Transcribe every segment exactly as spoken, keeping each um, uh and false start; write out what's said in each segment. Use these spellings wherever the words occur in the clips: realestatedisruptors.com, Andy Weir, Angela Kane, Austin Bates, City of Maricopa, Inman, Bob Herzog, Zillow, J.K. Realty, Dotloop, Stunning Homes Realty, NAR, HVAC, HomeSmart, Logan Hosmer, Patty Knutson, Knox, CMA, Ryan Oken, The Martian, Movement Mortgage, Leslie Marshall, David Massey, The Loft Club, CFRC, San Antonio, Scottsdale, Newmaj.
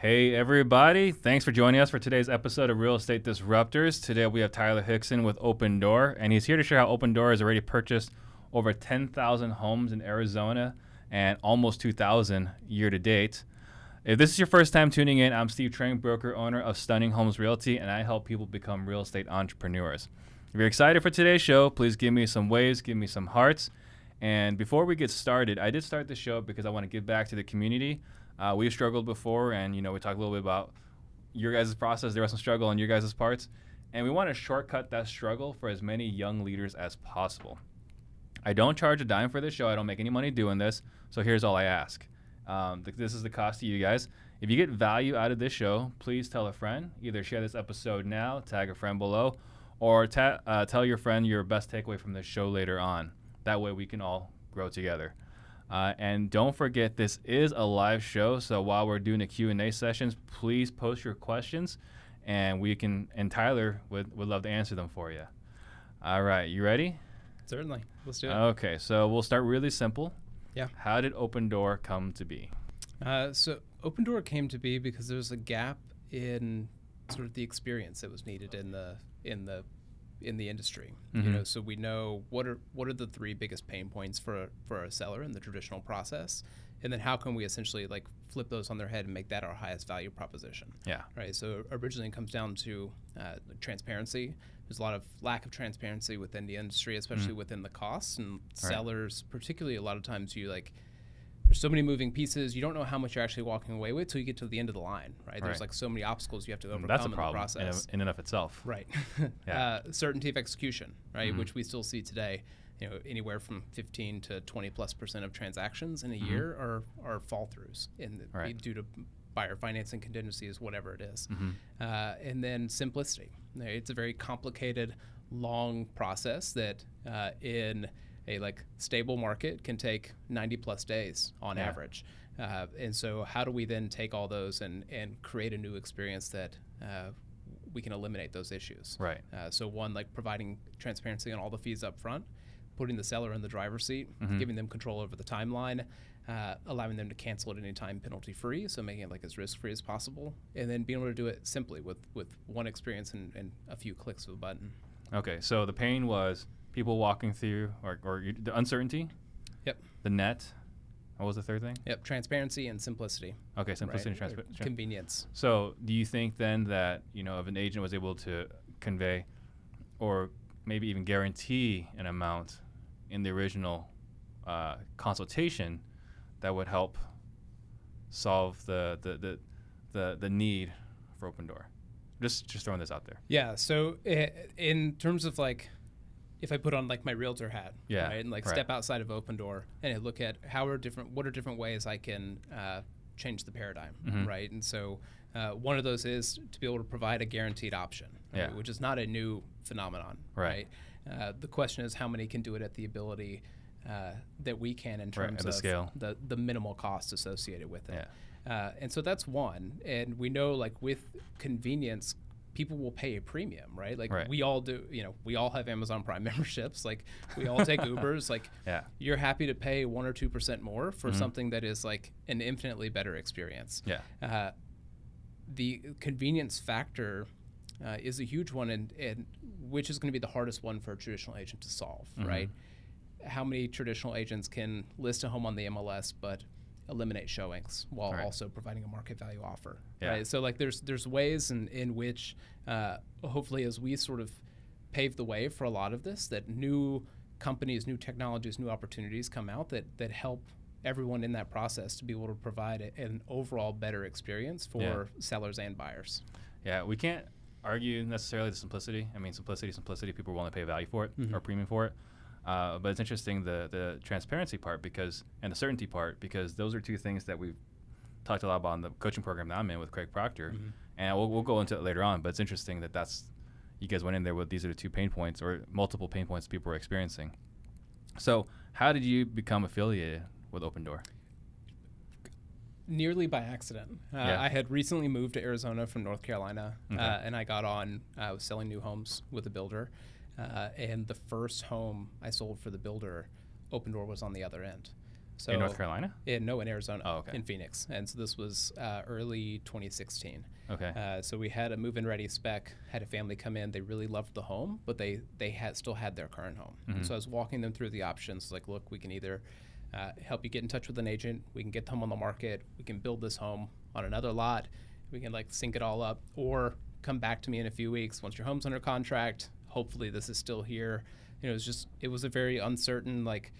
Hey everybody, thanks for joining us for today's episode of Real Estate Disruptors. Today we have Tyler Hickson with Opendoor, and he's here to share how Opendoor has already purchased over ten thousand homes in Arizona and almost two thousand year to date. If this is your first time tuning in, I'm Steve Trang, broker owner of Stunning Homes Realty, and I help people become real estate entrepreneurs. If you're excited for today's show, please give me some waves, give me some hearts. And before we get started, I did start the show because I want to give back to the community. Uh, we've struggled before, and you know we talked a little bit about your guys' process. There was some struggle on your guys' parts, and we want to shortcut that struggle for as many young leaders as possible. I don't charge a dime for this show. I don't make any money doing this, so here's all I ask. Um, th- this is the cost to you guys. If you get value out of this show, please tell a friend. Either share this episode now, tag a friend below, or ta- uh, tell your friend your best takeaway from this show later on. That way we can all grow together. Uh, and don't forget, this is a live show, so while we're doing the Q and A sessions, please post your questions, and we can, and Tyler would, would love to answer them for you. All right, you ready? Certainly. Let's do it. Okay, so we'll start really simple. Yeah. How did Opendoor come to be? Uh, so Opendoor came to be because there was a gap in sort of the experience that was needed in the in the in the industry, mm-hmm. you know, so we know what are what are the three biggest pain points for a, for a seller in the traditional process, and then how can we essentially like flip those on their head and make that our highest value proposition. Yeah. Right. So originally it comes down to uh, transparency. There's a lot of lack of transparency within the industry, especially mm-hmm. within the costs and right. sellers, particularly a lot of times you like, there's so many moving pieces. You don't know how much you're actually walking away with till you get to the end of the line, right? right. There's like so many obstacles you have to overcome. That's a problem in the process. In, in and of itself. Right. yeah. uh, certainty of execution, right? Mm-hmm. Which we still see today, you know, anywhere from fifteen to twenty plus percent of transactions in a mm-hmm. year are, are fall throughs in the, right. due to buyer financing contingencies, whatever it is. Mm-hmm. Uh, and then simplicity. It's a very complicated, long process that uh, in a like stable market can take ninety plus days on yeah. average. Uh, and so how do we then take all those and, and create a new experience that uh, we can eliminate those issues? Right. Uh, so one, like providing transparency on all the fees up front, putting the seller in the driver's seat, mm-hmm. giving them control over the timeline, uh, allowing them to cancel at any time penalty free, so making it like as risk free as possible, and then being able to do it simply with, with one experience and, and a few clicks of a button. Okay, so the pain was people walking through, or, or the uncertainty. Yep. The net. What was the third thing? Yep. Transparency and simplicity. Okay, simplicity right. and transparency. Convenience. So, do you think then that you know if an agent was able to convey, or maybe even guarantee an amount in the original uh, consultation, that would help solve the the the the, the need for Opendoor? Just just throwing this out there. Yeah. So, in terms of like, if I put on like my realtor hat, yeah, right, and like right. step outside of Opendoor and I look at how are different, what are different ways I can uh, change the paradigm, mm-hmm. right? And so uh, one of those is to be able to provide a guaranteed option, yeah. right, which is not a new phenomenon, right? right? Uh, the question is how many can do it at the ability uh, that we can in terms right, the of scale. the the minimal cost associated with it. Yeah. Uh, and so that's one, and we know like with convenience, people will pay a premium, right? Like right. we all do, you know, we all have Amazon Prime memberships. Like we all take Ubers. Like yeah. you're happy to pay one or two percent more for mm-hmm. something that is like an infinitely better experience. Yeah. Uh, the convenience factor uh, is a huge one, and, and which is going to be the hardest one for a traditional agent to solve, mm-hmm. right? How many traditional agents can list a home on the M L S, but eliminate showings while right. also providing a market value offer. Yeah. Right? So like there's there's ways in, in which uh, hopefully as we sort of pave the way for a lot of this, that new companies, new technologies, new opportunities come out that, that help everyone in that process to be able to provide a, an overall better experience for yeah. sellers and buyers. Yeah, we can't argue necessarily the simplicity. I mean, simplicity, simplicity, people willing to pay value for it mm-hmm. or premium for it. Uh, but it's interesting the the transparency part because and the certainty part because those are two things that we've talked a lot about in the coaching program that I'm in with Craig Proctor, mm-hmm. and we'll we'll go into it later on. But it's interesting that that's you guys went in there with these are the two pain points or multiple pain points people were experiencing. So how did you become affiliated with Opendoor? Nearly by accident. Uh, yeah. I had recently moved to Arizona from North Carolina, okay. uh, and I got on. I was selling new homes with a builder. Uh, and the first home I sold for the builder, Opendoor was on the other end. So in North Carolina? In, no, in Arizona. Oh, okay. In Phoenix. And so this was uh, early twenty sixteen. Okay. Uh, so we had a move-in ready spec, had a family come in. They really loved the home, but they, they had still had their current home. Mm-hmm. And so I was walking them through the options, like, look, we can either uh, help you get in touch with an agent. We can get the home on the market. We can build this home on another lot. We can, like, sync it all up. Or come back to me in a few weeks once your home's under contract. Hopefully this is still here. You know, it was just, it was a very uncertain, like,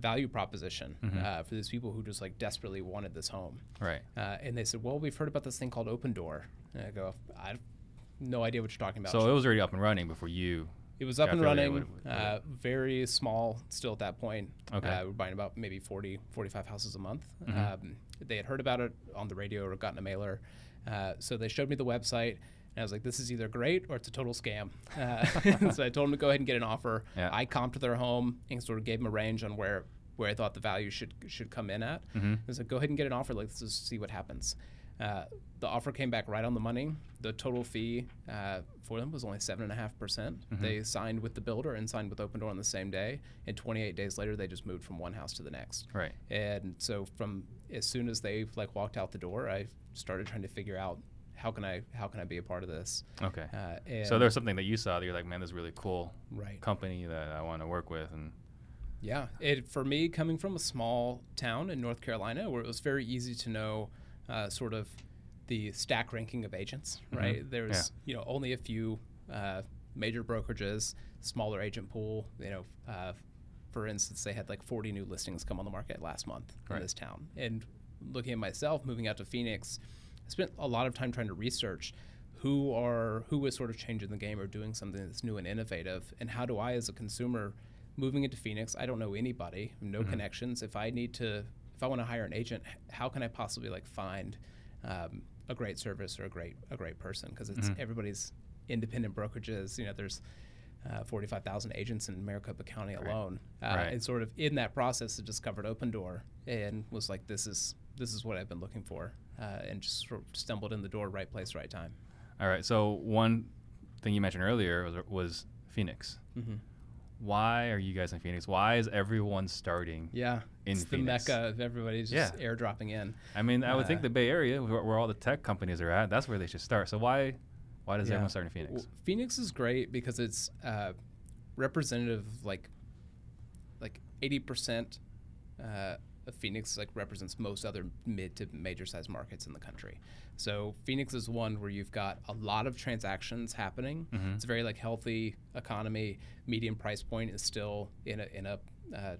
value proposition mm-hmm. uh, for these people who just like desperately wanted this home. Right. Uh, and they said, well, we've heard about this thing called Opendoor. And I go, I have no idea what you're talking about. So it was already up and running before you. It was up and running, would, would, uh, very small still at that point. Okay. Uh, we were buying about maybe forty, forty-five houses a month. Mm-hmm. Um, they had heard about it on the radio or gotten a mailer. Uh, so they showed me the website. And I was like, this is either great or it's a total scam. Uh, so I told them to go ahead and get an offer. Yeah. I comped their home and sort of gave them a range on where, where I thought the value should should come in at. Mm-hmm. I was like, go ahead and get an offer. Let's just see what happens. Uh, the offer came back right on the money. The total fee uh, for them was only seven and a half percent. They signed with the builder and signed with Opendoor on the same day. And twenty-eight days later, they just moved from one house to the next. Right. And so from as soon as they like walked out the door, I started trying to figure out, How can I how can I be a part of this? Okay. Uh, so there's something that you saw that you're like, man, this is a really cool right. company that I want to work with. And yeah, it for me, coming from a small town in North Carolina where it was very easy to know uh, sort of the stack ranking of agents, right? Mm-hmm. There's yeah. you know only a few uh, major brokerages, smaller agent pool. You know, uh, for instance, they had like forty new listings come on the market last month right. in this town. And looking at myself moving out to Phoenix, I spent a lot of time trying to research who are who is sort of changing the game or doing something that's new and innovative, and how do I, as a consumer, moving into Phoenix, I don't know anybody, no mm-hmm. connections. If I need to, if I want to hire an agent, how can I possibly like find um, a great service or a great a great person? Because it's mm-hmm. everybody's independent brokerages. You know, there's uh, forty-five thousand agents in Maricopa County right. alone, uh, right. and sort of in that process, I discovered Opendoor and was like, this is this is what I've been looking for. Uh, and just sort of stumbled in the door, right place, right time. All right. So one thing you mentioned earlier was, was Phoenix. Mm-hmm. Why are you guys in Phoenix? Why is everyone starting yeah, in it's Phoenix? It's the mecca of everybody's just yeah. airdropping in. I mean, I uh, would think the Bay Area, where, where all the tech companies are at, that's where they should start. So why why does yeah. everyone start in Phoenix? Well, Phoenix is great because it's uh, representative, like like eighty percent uh, Phoenix like represents most other mid to major size markets in the country. So Phoenix is one where you've got a lot of transactions happening. Mm-hmm. It's a very like healthy economy. Median price point is still in a in a uh,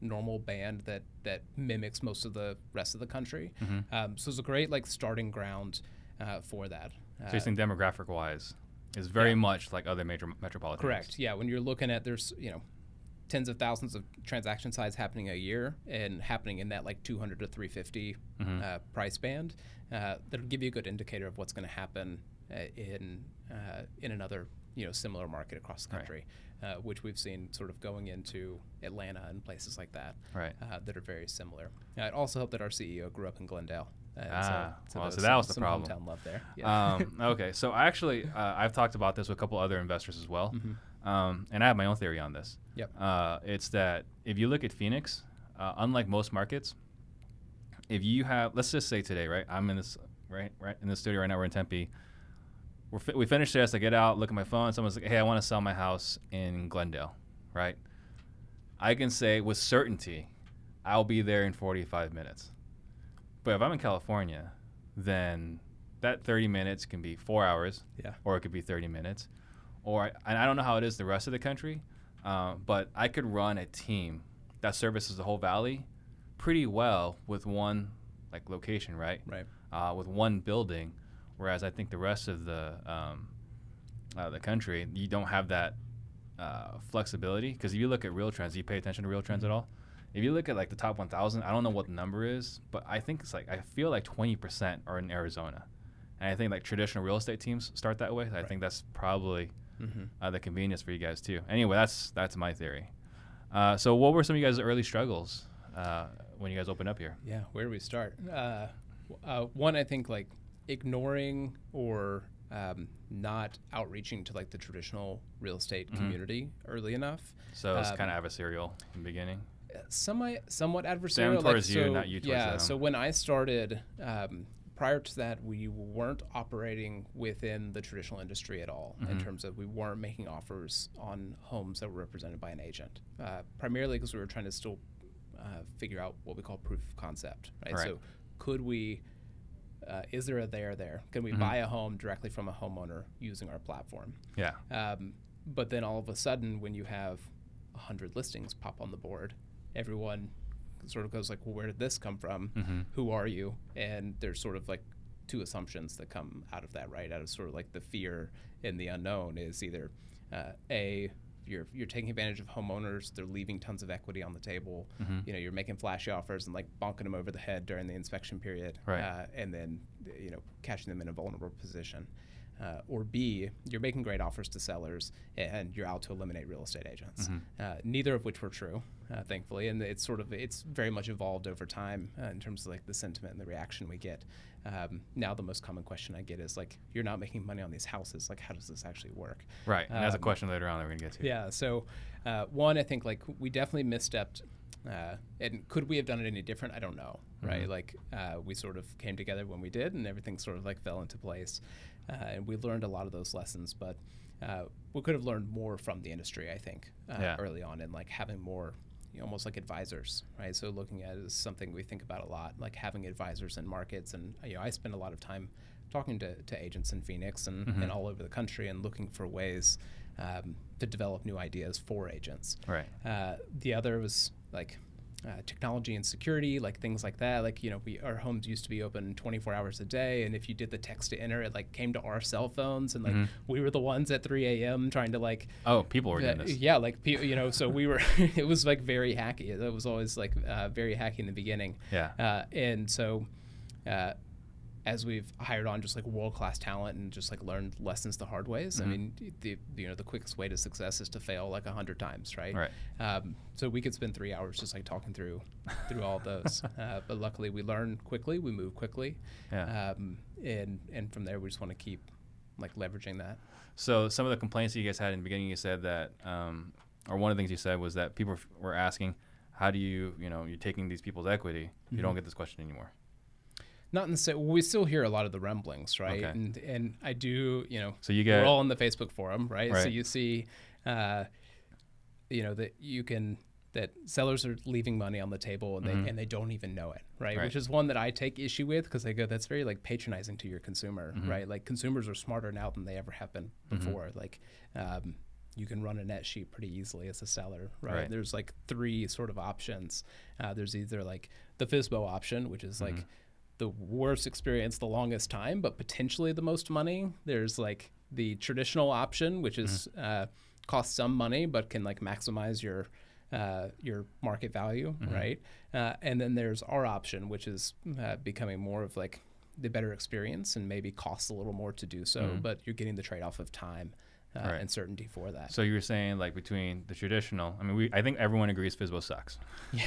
normal band that that mimics most of the rest of the country. Mm-hmm. Um, so it's a great like starting ground uh, for that. Uh, so you're saying demographic wise is very yeah. much like other major metropolitan. Correct. Yeah. When you're looking at there's you know. tens of thousands of transaction size happening a year and happening in that like two hundred to three fifty mm-hmm. uh, price band, uh, that'll give you a good indicator of what's going to happen uh, in uh, in another you know similar market across the country, right. uh, which we've seen sort of going into Atlanta and places like that right. uh, that are very similar. Now, it also helped that our C E O grew up in Glendale. Uh, ah, so, so, well, those, so that was some, the problem. Some hometown love there. Yeah. Um, okay, so I actually uh, I've talked about this with a couple other investors as well. Mm-hmm. Um, and I have my own theory on this. Yep. Uh, it's that if you look at Phoenix, uh, unlike most markets, if you have, let's just say today, right? I'm in this right, right in the studio right now. We're in Tempe. We're fi- we finished this. I get out, look at my phone. Someone's like, "Hey, I want to sell my house in Glendale," right? I can say with certainty, I'll be there in forty-five minutes. But if I'm in California, then that thirty minutes can be four hours, yeah, or it could be thirty minutes. Or and I don't know how it is the rest of the country, uh, but I could run a team that services the whole valley pretty well with one like location, right? Right. Uh, with one building, whereas I think the rest of the um, uh, the country you don't have that uh, flexibility. Because if you look at RealTrends, do you pay attention to RealTrends mm-hmm. at all? If you look at like the top one thousand, I don't know what the number is, but I think it's like I feel like twenty percent are in Arizona, and I think like traditional real estate teams start that way. I right. think that's probably Mm-hmm. Uh, the convenience for you guys too. Anyway, that's that's my theory. Uh, so, what were some of you guys' early struggles uh, when you guys opened up here? Yeah, where do we start? Uh, uh, one, I think like ignoring or um, not outreaching to like the traditional real estate mm-hmm. community early enough. So it's um, kind of adversarial in the beginning. semi somewhat adversarial. Down towards like, you, so, not you towards yeah, them. So when I started, um, prior to that, we weren't operating within the traditional industry at all, mm-hmm. in terms of we weren't making offers on homes that were represented by an agent, uh, primarily because we were trying to still uh, figure out what we call proof of concept. Right. right. So could we, uh, is there a there there? Can we mm-hmm. buy a home directly from a homeowner using our platform? Yeah. Um, but then all of a sudden, when you have one hundred listings pop on the board, everyone sort of goes like, well, where did this come from? Mm-hmm. Who are you? And there's sort of like two assumptions that come out of that, right? Out of sort of like the fear and the unknown is either uh, A, you're you're taking advantage of homeowners, they're leaving tons of equity on the table, mm-hmm. you know, you're making flashy offers and like bonking them over the head during the inspection period, right. uh, and then, you know, catching them in a vulnerable position. Uh, or B, you're making great offers to sellers and you're out to eliminate real estate agents. Mm-hmm. Uh, neither of which were true, uh, thankfully, and it's sort of it's very much evolved over time uh, in terms of like the sentiment and the reaction we get. Um, now the most common question I get is like, you're not making money on these houses, like how does this actually work? Right, and um, that's a question later on that we're gonna get to. Yeah, so uh, one, I think like we definitely misstepped. Uh, and could we have done it any different? I don't know, right? Mm-hmm. Like uh, we sort of came together when we did and everything sort of like fell into place. Uh, and we learned a lot of those lessons, but uh, we could have learned more from the industry, I think, uh, yeah. early on, and like having more, you know, almost like advisors, right? So looking at it is something we think about a lot, like having advisors in markets. And, you know, I spend a lot of time talking to, to agents in Phoenix and, mm-hmm. and all over the country and looking for ways um, to develop new ideas for agents. Right. Uh, the other was... like uh, technology and security, like things like that. Like, you know, we our homes used to be open twenty-four hours a day. And if you did the text to enter, it like came to our cell phones. And like, mm-hmm. we were the ones at three a.m. trying to like, oh, people were doing uh, this. Yeah. Like, pe- you know, so we were, it was like very hacky. It was always like uh, very hacky in the beginning. Yeah. Uh, and so, uh, as we've hired on just like world-class talent and just like learned lessons the hard ways. Mm-hmm. I mean, the, you know, the quickest way to success is to fail like a hundred times, right? Right. Um, so we could spend three hours just like talking through, through all those. Uh, but luckily we learn quickly, we move quickly. Yeah. Um, and, and from there we just want to keep like leveraging that. So some of the complaints that you guys had in the beginning, you said that, um, or one of the things you said was that people were asking, how do you, you know, you're taking these people's equity. Mm-hmm. You don't get this question anymore. Not in the, we still hear a lot of the rumblings, right? Okay. And and I do, you know, so you get, we're all in the Facebook forum, right? right. So you see, uh, you know, that you can, that sellers are leaving money on the table and they mm-hmm. and they don't even know it, right? right? Which is one that I take issue with because I go, that's very like patronizing to your consumer, mm-hmm. right? Like consumers are smarter now than they ever have been before. Mm-hmm. Like um, you can run a net sheet pretty easily as a seller, right? right. There's like three sort of options. Uh, there's either like the FSBO option, which is mm-hmm. like, the worst experience, the longest time, but potentially the most money. There's like the traditional option, which is mm-hmm. uh, costs some money, but can like maximize your uh, your market value, mm-hmm. right? Uh, and then there's our option, which is uh, becoming more of like the better experience and maybe costs a little more to do so, mm-hmm. but you're getting the trade-off of time uh, right. and certainty for that. So you were saying like between the traditional, I mean, we I think everyone agrees FSBO sucks, yeah.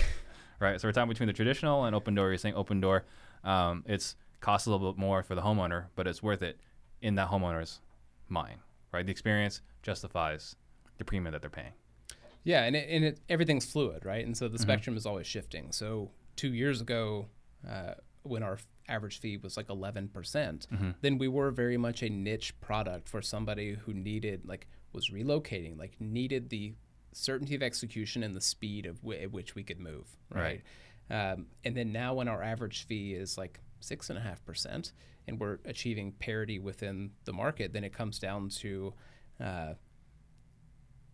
right? So we're talking between the traditional and Opendoor. You're saying Opendoor. Um, it's costs a little bit more for the homeowner, but it's worth it in that homeowner's mind, right? The experience justifies the premium that they're paying. Yeah, and it, and it, everything's fluid, right? And so the mm-hmm. spectrum is always shifting. So two years ago, uh, when our f- average fee was like eleven percent, mm-hmm. then we were very much a niche product for somebody who needed, like was relocating, like needed the certainty of execution and the speed of w- at which we could move, right? right. Um, and then now when our average fee is like six and a half percent and we're achieving parity within the market, then it comes down to uh,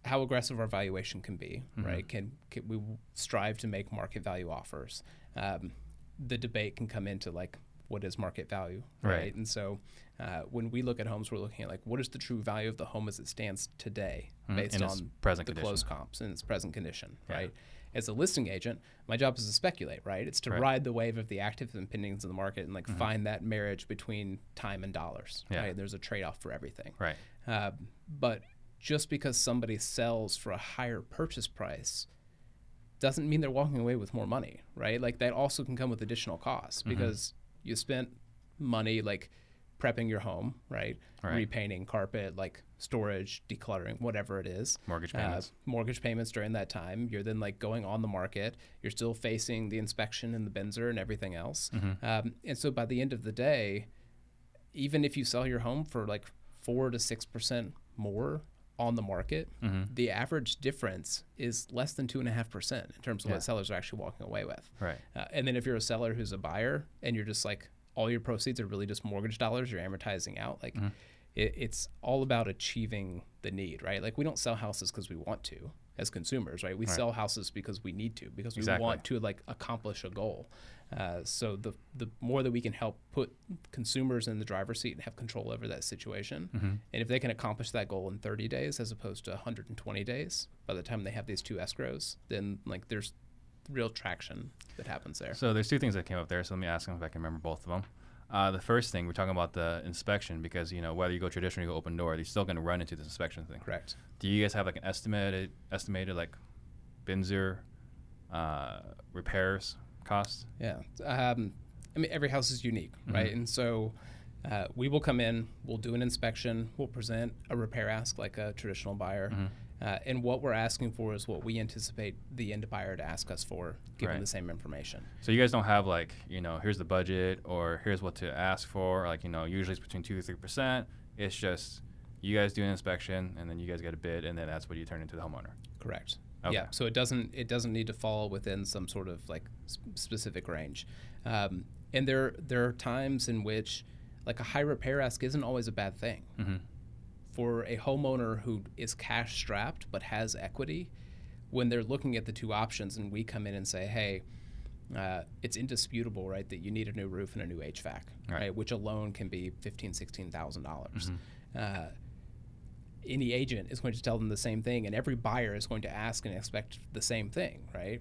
how aggressive our valuation can be, mm-hmm. right? Can, can we strive to make market value offers? Um, the debate can come into like, what is market value, right? right? And so uh, when we look at homes, we're looking at like, what is the true value of the home as it stands today mm-hmm. based in on present the close comps and its present condition, yeah. right? As a listing agent, my job is to speculate, right? It's to right. ride the wave of the active and pendings in the market and like mm-hmm. find that marriage between time and dollars, yeah. right? There's a trade-off for everything. Right. Uh, but just because somebody sells for a higher purchase price doesn't mean they're walking away with more money, right? Like that also can come with additional costs mm-hmm. because you spent money like prepping your home, right? right? Repainting, carpet, like storage, decluttering, whatever it is. Mortgage payments. Uh, mortgage payments during that time. You're then like going on the market. You're still facing the inspection and the Benzer and everything else. Mm-hmm. Um, and so by the end of the day, even if you sell your home for like four to six percent more on the market, mm-hmm. the average difference is less than two and a half percent in terms of yeah. what sellers are actually walking away with. Right. Uh, and then if you're a seller who's a buyer and you're just like, all your proceeds are really just mortgage dollars you're amortizing out. Like mm-hmm. it, it's all about achieving the need, right? Like we don't sell houses because we want to as consumers, right? We right. sell houses because we need to, because exactly. we want to like accomplish a goal. Uh, so the the more that we can help put consumers in the driver's seat and have control over that situation, mm-hmm. and if they can accomplish that goal in thirty days as opposed to one hundred twenty days, by the time they have these two escrows, then like there's real traction that happens there. So there's two things that came up there. So let me ask them if I can remember both of them. Uh, the first thing, we're talking about the inspection, because you know whether you go traditional or you go open door, you're still going to run into this inspection thing. Correct. Do you guys have like an estimated estimated like Benzer uh, repairs costs? Yeah. Um, I mean, every house is unique, mm-hmm. right? And so uh, we will come in, we'll do an inspection, we'll present a repair ask like a traditional buyer. Mm-hmm. Uh, and what we're asking for is what we anticipate the end buyer to ask us for, given right. the same information. So you guys don't have like, you know, here's the budget or here's what to ask for. Like, you know, usually it's between two to three percent. It's just you guys do an inspection and then you guys get a bid and then that's what you turn into the homeowner. Correct. Okay. Yeah. So it doesn't it doesn't need to fall within some sort of like sp- specific range. Um, and there there are times in which like a high repair ask isn't always a bad thing. Mm-hmm. For a homeowner who is cash strapped but has equity, when they're looking at the two options and we come in and say, hey, uh, it's indisputable, right, that you need a new roof and a new H V A C, right, right which alone can be fifteen thousand dollars, sixteen thousand dollars. Mm-hmm. Uh, any agent is going to tell them the same thing, and every buyer is going to ask and expect the same thing, right?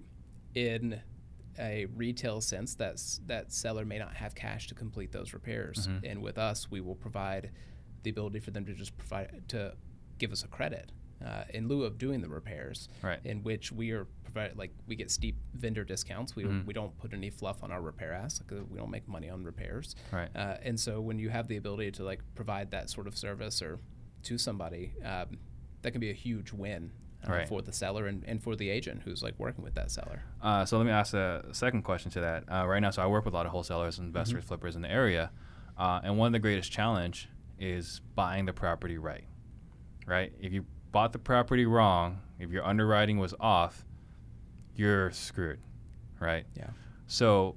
In a retail sense, that's, that seller may not have cash to complete those repairs. Mm-hmm. And with us, we will provide the ability for them to just provide to give us a credit uh, in lieu of doing the repairs, right. in which we are provided, like we get steep vendor discounts. We mm-hmm. we don't put any fluff on our repair ask. Like, we don't make money on repairs, right? Uh, and so when you have the ability to like provide that sort of service or to somebody, um, that can be a huge win uh, right. for the seller and, and for the agent who's like working with that seller. Uh, so let me ask a second question to that. Uh, right now, so I work with a lot of wholesalers, investors, mm-hmm. flippers in the area, uh, and one of the greatest challenge is buying the property right, right? If you bought the property wrong, if your underwriting was off, you're screwed, right? Yeah. So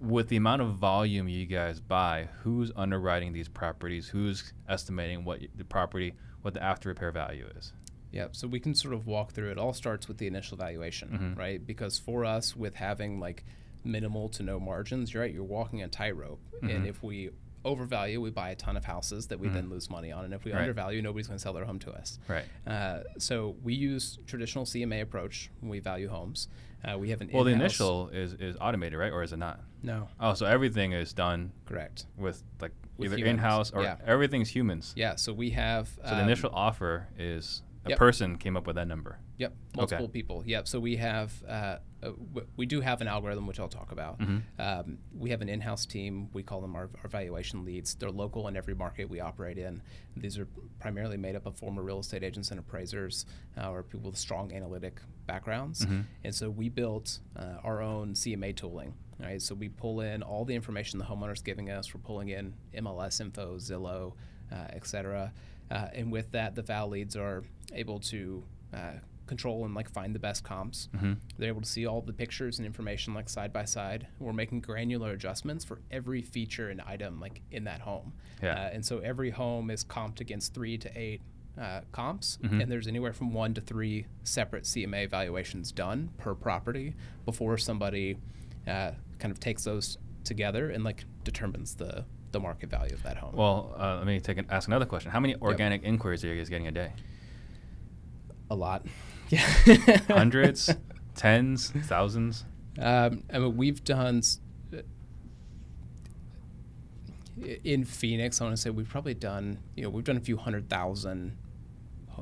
with the amount of volume you guys buy, who's underwriting these properties? Who's estimating what the property, what the after repair value is? Yeah, so we can sort of walk through. It all starts with the initial valuation, mm-hmm. right? Because for us, with having like minimal to no margins, you're right, you're walking a tightrope. Mm-hmm. And if we overvalue, we buy a ton of houses that we mm-hmm. then lose money on, and if we right. undervalue, nobody's going to sell their home to us. Right. Uh, so we use traditional C M A approach when we value homes. Uh, we have an well, in-house. The initial is is automated, right, or is it not? No. Oh, so everything is done. Correct. With like with either humans. In-house or yeah. everything's humans. Yeah. So we have. Um, so the initial offer is a yep. person came up with that number. Yep. Multiple okay. people. Yep. So we have. Uh, Uh, we do have an algorithm, which I'll talk about. Mm-hmm. Um, we have an in-house team. We call them our, our valuation leads. They're local in every market we operate in. These are primarily made up of former real estate agents and appraisers uh, or people with strong analytic backgrounds. Mm-hmm. And so we built uh, our own C M A tooling. Right? So we pull in all the information the homeowner's giving us. We're pulling in M L S info, Zillow, uh, et cetera. Uh, and with that, the val leads are able to uh, control and like find the best comps. Mm-hmm. They're able to see all the pictures and information like side by side. We're making granular adjustments for every feature and item like in that home. Yeah. Uh, and so every home is comped against three to eight uh, comps, mm-hmm. and there's anywhere from one to three separate C M A valuations done per property before somebody uh, kind of takes those together and like determines the, the market value of that home. Well, uh, let me take an, ask another question. How many organic yep. inquiries are you guys getting a day? A lot. Yeah. Hundreds, tens, thousands. Um, I mean, we've done in Phoenix. I want to say we've probably done, you know, we've done a few hundred thousand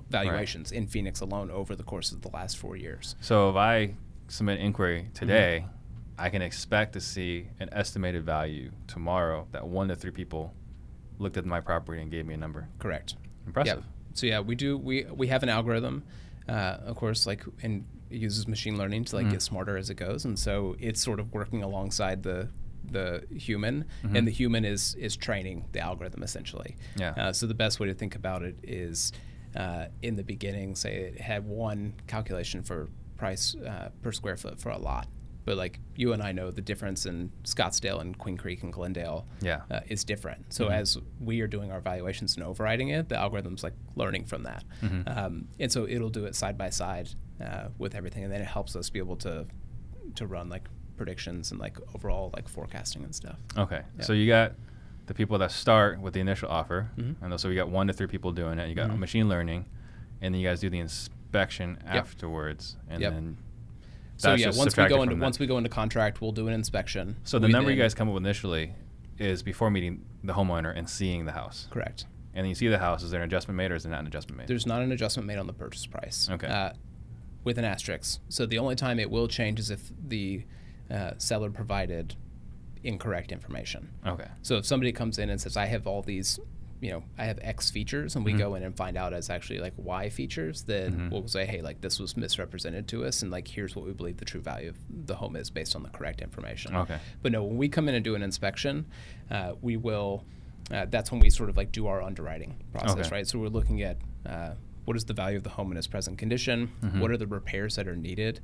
valuations right. in Phoenix alone over the course of the last four years. So if I submit an inquiry today, mm-hmm. I can expect to see an estimated value tomorrow that one to three people looked at my property and gave me a number. Correct. Impressive. Yep. So yeah, we do. We we have an algorithm, uh, of course, like and it uses machine learning to like mm-hmm. get smarter as it goes, and so it's sort of working alongside the the human, mm-hmm. and the human is is training the algorithm essentially. Yeah. Uh, so the best way to think about it is, uh, in the beginning, say it had one calculation for price uh, per square foot for a lot. But like you and I know the difference in Scottsdale and Queen Creek and Glendale yeah. uh, is different. So mm-hmm. as we are doing our valuations and overriding it, the algorithm's like learning from that. Mm-hmm. Um, and so it'll do it side by side uh, with everything. And then it helps us be able to to run like predictions and like overall like forecasting and stuff. Okay. Yeah. So you got the people that start with the initial offer. Mm-hmm. And so you got one to three people doing it. You got mm-hmm. machine learning. And then you guys do the inspection yep. afterwards. And yep. then... So That's yeah, once we go into once we go into contract, we'll do an inspection. So the we number then, you guys come up with initially is before meeting the homeowner and seeing the house. Correct. And then you see the house. Is there an adjustment made, or is there not an adjustment made? There's not an adjustment made on the purchase price. Okay. Uh, with an asterisk. So the only time it will change is if the uh, seller provided incorrect information. Okay. So if somebody comes in and says, "I have all these," you know, I have X features, and we mm-hmm. go in and find out as actually like Y features, then mm-hmm. we'll say, hey, like this was misrepresented to us, and like here's what we believe the true value of the home is based on the correct information. Okay. But no, when we come in and do an inspection, uh, we will, uh, that's when we sort of like do our underwriting process, okay. right? So we're looking at uh, what is the value of the home in its present condition, mm-hmm. what are the repairs that are needed,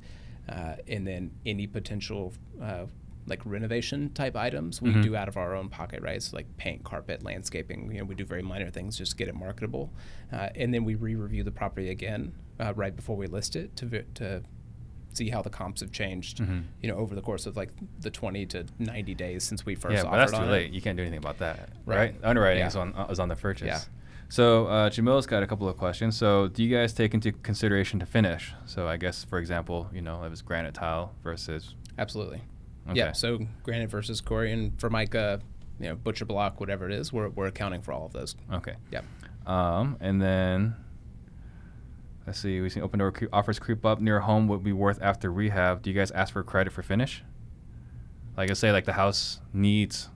uh, and then any potential uh, like renovation type items we mm-hmm. do out of our own pocket, right? So like paint, carpet, landscaping, you know, we do very minor things, just get it marketable. Uh, and then we re-review the property again uh, right before we list it to to see how the comps have changed, mm-hmm. you know, over the course of like the twenty to ninety days since we first yeah, offered on it. Yeah, but that's too late. You can't do anything about that, right? right? Underwriting yeah. is, on, uh, is on the purchase. Yeah. So uh, Jamil's got a couple of questions. So do you guys take into consideration to finish? So I guess, for example, you know, it was granite tile versus... Absolutely. Okay. Yeah, so granite versus Corian, Formica, you know, butcher block, whatever it is, we're we're accounting for all of those. Okay. Yep. Um, and then let's see, we see Opendoor offers creep up near home would be worth after rehab. Do you guys ask for credit for finish? Like I say, like the house needs,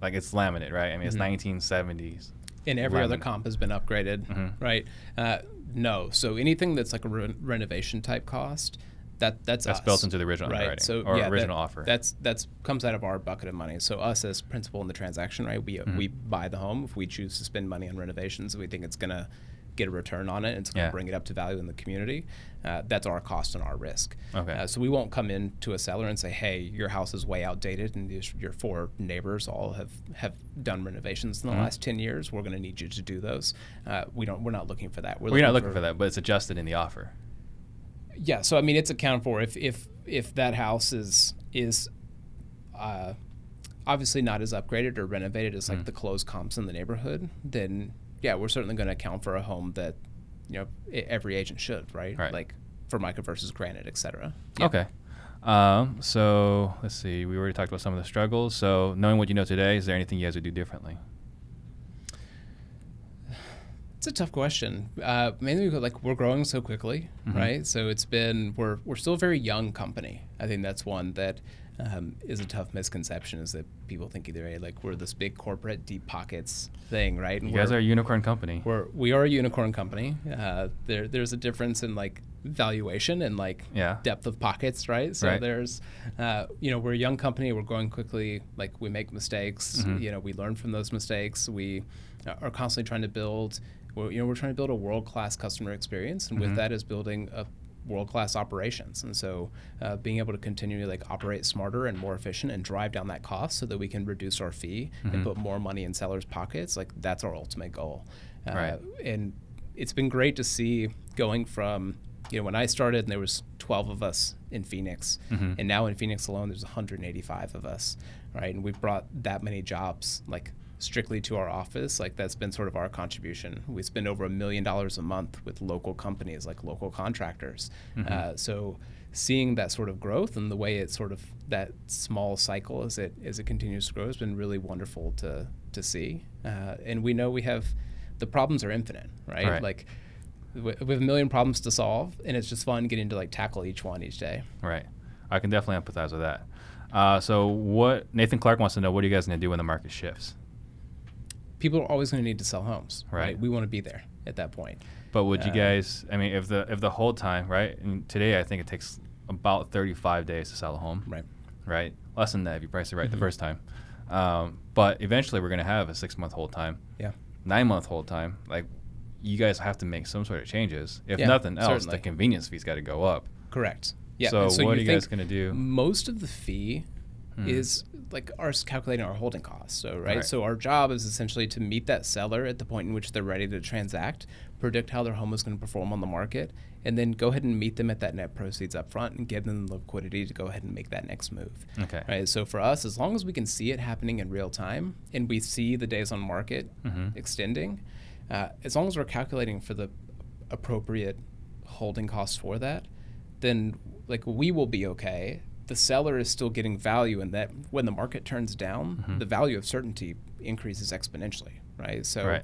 like it's laminate, right? I mean, it's mm-hmm. nineteen seventies. And every laminate. Other comp has been upgraded, mm-hmm. right? Uh, no, so anything that's like a re- renovation type cost. That that's that's us. Built into the original right. underwriting so, or yeah, original that, offer. That's that's comes out of our bucket of money. So us as principal in the transaction, right? We mm-hmm. we buy the home. If we choose to spend money on renovations, we think it's gonna get a return on it. And it's gonna yeah. bring it up to value in the community. Uh, that's our cost and our risk. Okay. Uh, so we won't come in to a seller and say, hey, your house is way outdated, and these, your four neighbors all have, have done renovations in the mm-hmm. last ten years. We're gonna need you to do those. Uh, we don't. We're not looking for that. We're, we're looking not looking for, for that, but it's adjusted in the offer. Yeah, so I mean, it's accounted for. If if if that house is is uh, obviously not as upgraded or renovated as like mm. the closed comps in the neighborhood, then yeah, we're certainly going to account for a home that, you know, every agent should, right? Right. Like Formica versus granite, et cetera. Yeah. Okay. Um, so let's see. We already talked about some of the struggles. So knowing what you know today, is there anything you guys would do differently? A tough question. Uh, mainly because like we're growing so quickly, mm-hmm. right? So it's been we're we're still a very young company. I think that's one that um, is a tough misconception, is that people think either a like we're this big corporate deep pockets thing, right? And you guys are a unicorn company. We're we are a unicorn company. Uh, there there's a difference in like valuation and like yeah. depth of pockets, right? So right. there's uh, you know, we're a young company. We're growing quickly. Like we make mistakes. Mm-hmm. You know, we learn from those mistakes. We are constantly trying to build. We're, you know, we're trying to build a world-class customer experience, and mm-hmm. with that is building a world-class operations. And so, uh, being able to continue to like operate smarter and more efficient, and drive down that cost so that we can reduce our fee mm-hmm. and put more money in sellers' pockets. Like that's our ultimate goal. Uh, right. And it's been great to see going from, you know, when I started and there was twelve of us in Phoenix, mm-hmm. and now in Phoenix alone there's one hundred eighty-five of us, right? And we've brought that many jobs, like. Strictly to our office, like that's been sort of our contribution. We spend over a million dollars a month with local companies, like local contractors. Mm-hmm. Uh, so seeing that sort of growth and the way it's sort of that small cycle as it as it continues to grow has been really wonderful to to see. Uh, and we know we have the problems are infinite, right? right? Like we have a million problems to solve, and it's just fun getting to like tackle each one each day. Right. I can definitely empathize with that. Uh, so what Nathan Clark wants to know: what are you guys going to do when the market shifts? people are always going to need to sell homes, right? right? We want to be there at that point. But would you uh, guys, I mean, if the if the whole time, right? And today, I think it takes about thirty-five days to sell a home, right? Right, less than that if you price it right mm-hmm. the first time. Um, but eventually, we're going to have a six-month hold time, yeah, nine-month hold time. Like, you guys have to make some sort of changes. If yeah, nothing else, certainly. The convenience fee's got to go up. Correct. Yeah. So, so what you are you guys going to do? Most of the fee hmm. is like ours calculating our holding costs. So right? right. So our job is essentially to meet that seller at the point in which they're ready to transact, predict how their home is going to perform on the market, and then go ahead and meet them at that net proceeds up front and give them the liquidity to go ahead and make that next move. Okay. Right. So for us, as long as we can see it happening in real time and we see the days on market mm-hmm. extending, uh, as long as we're calculating for the appropriate holding costs for that, then like we will be okay. The seller is still getting value, and that when the market turns down, mm-hmm. the value of certainty increases exponentially. Right. So, right.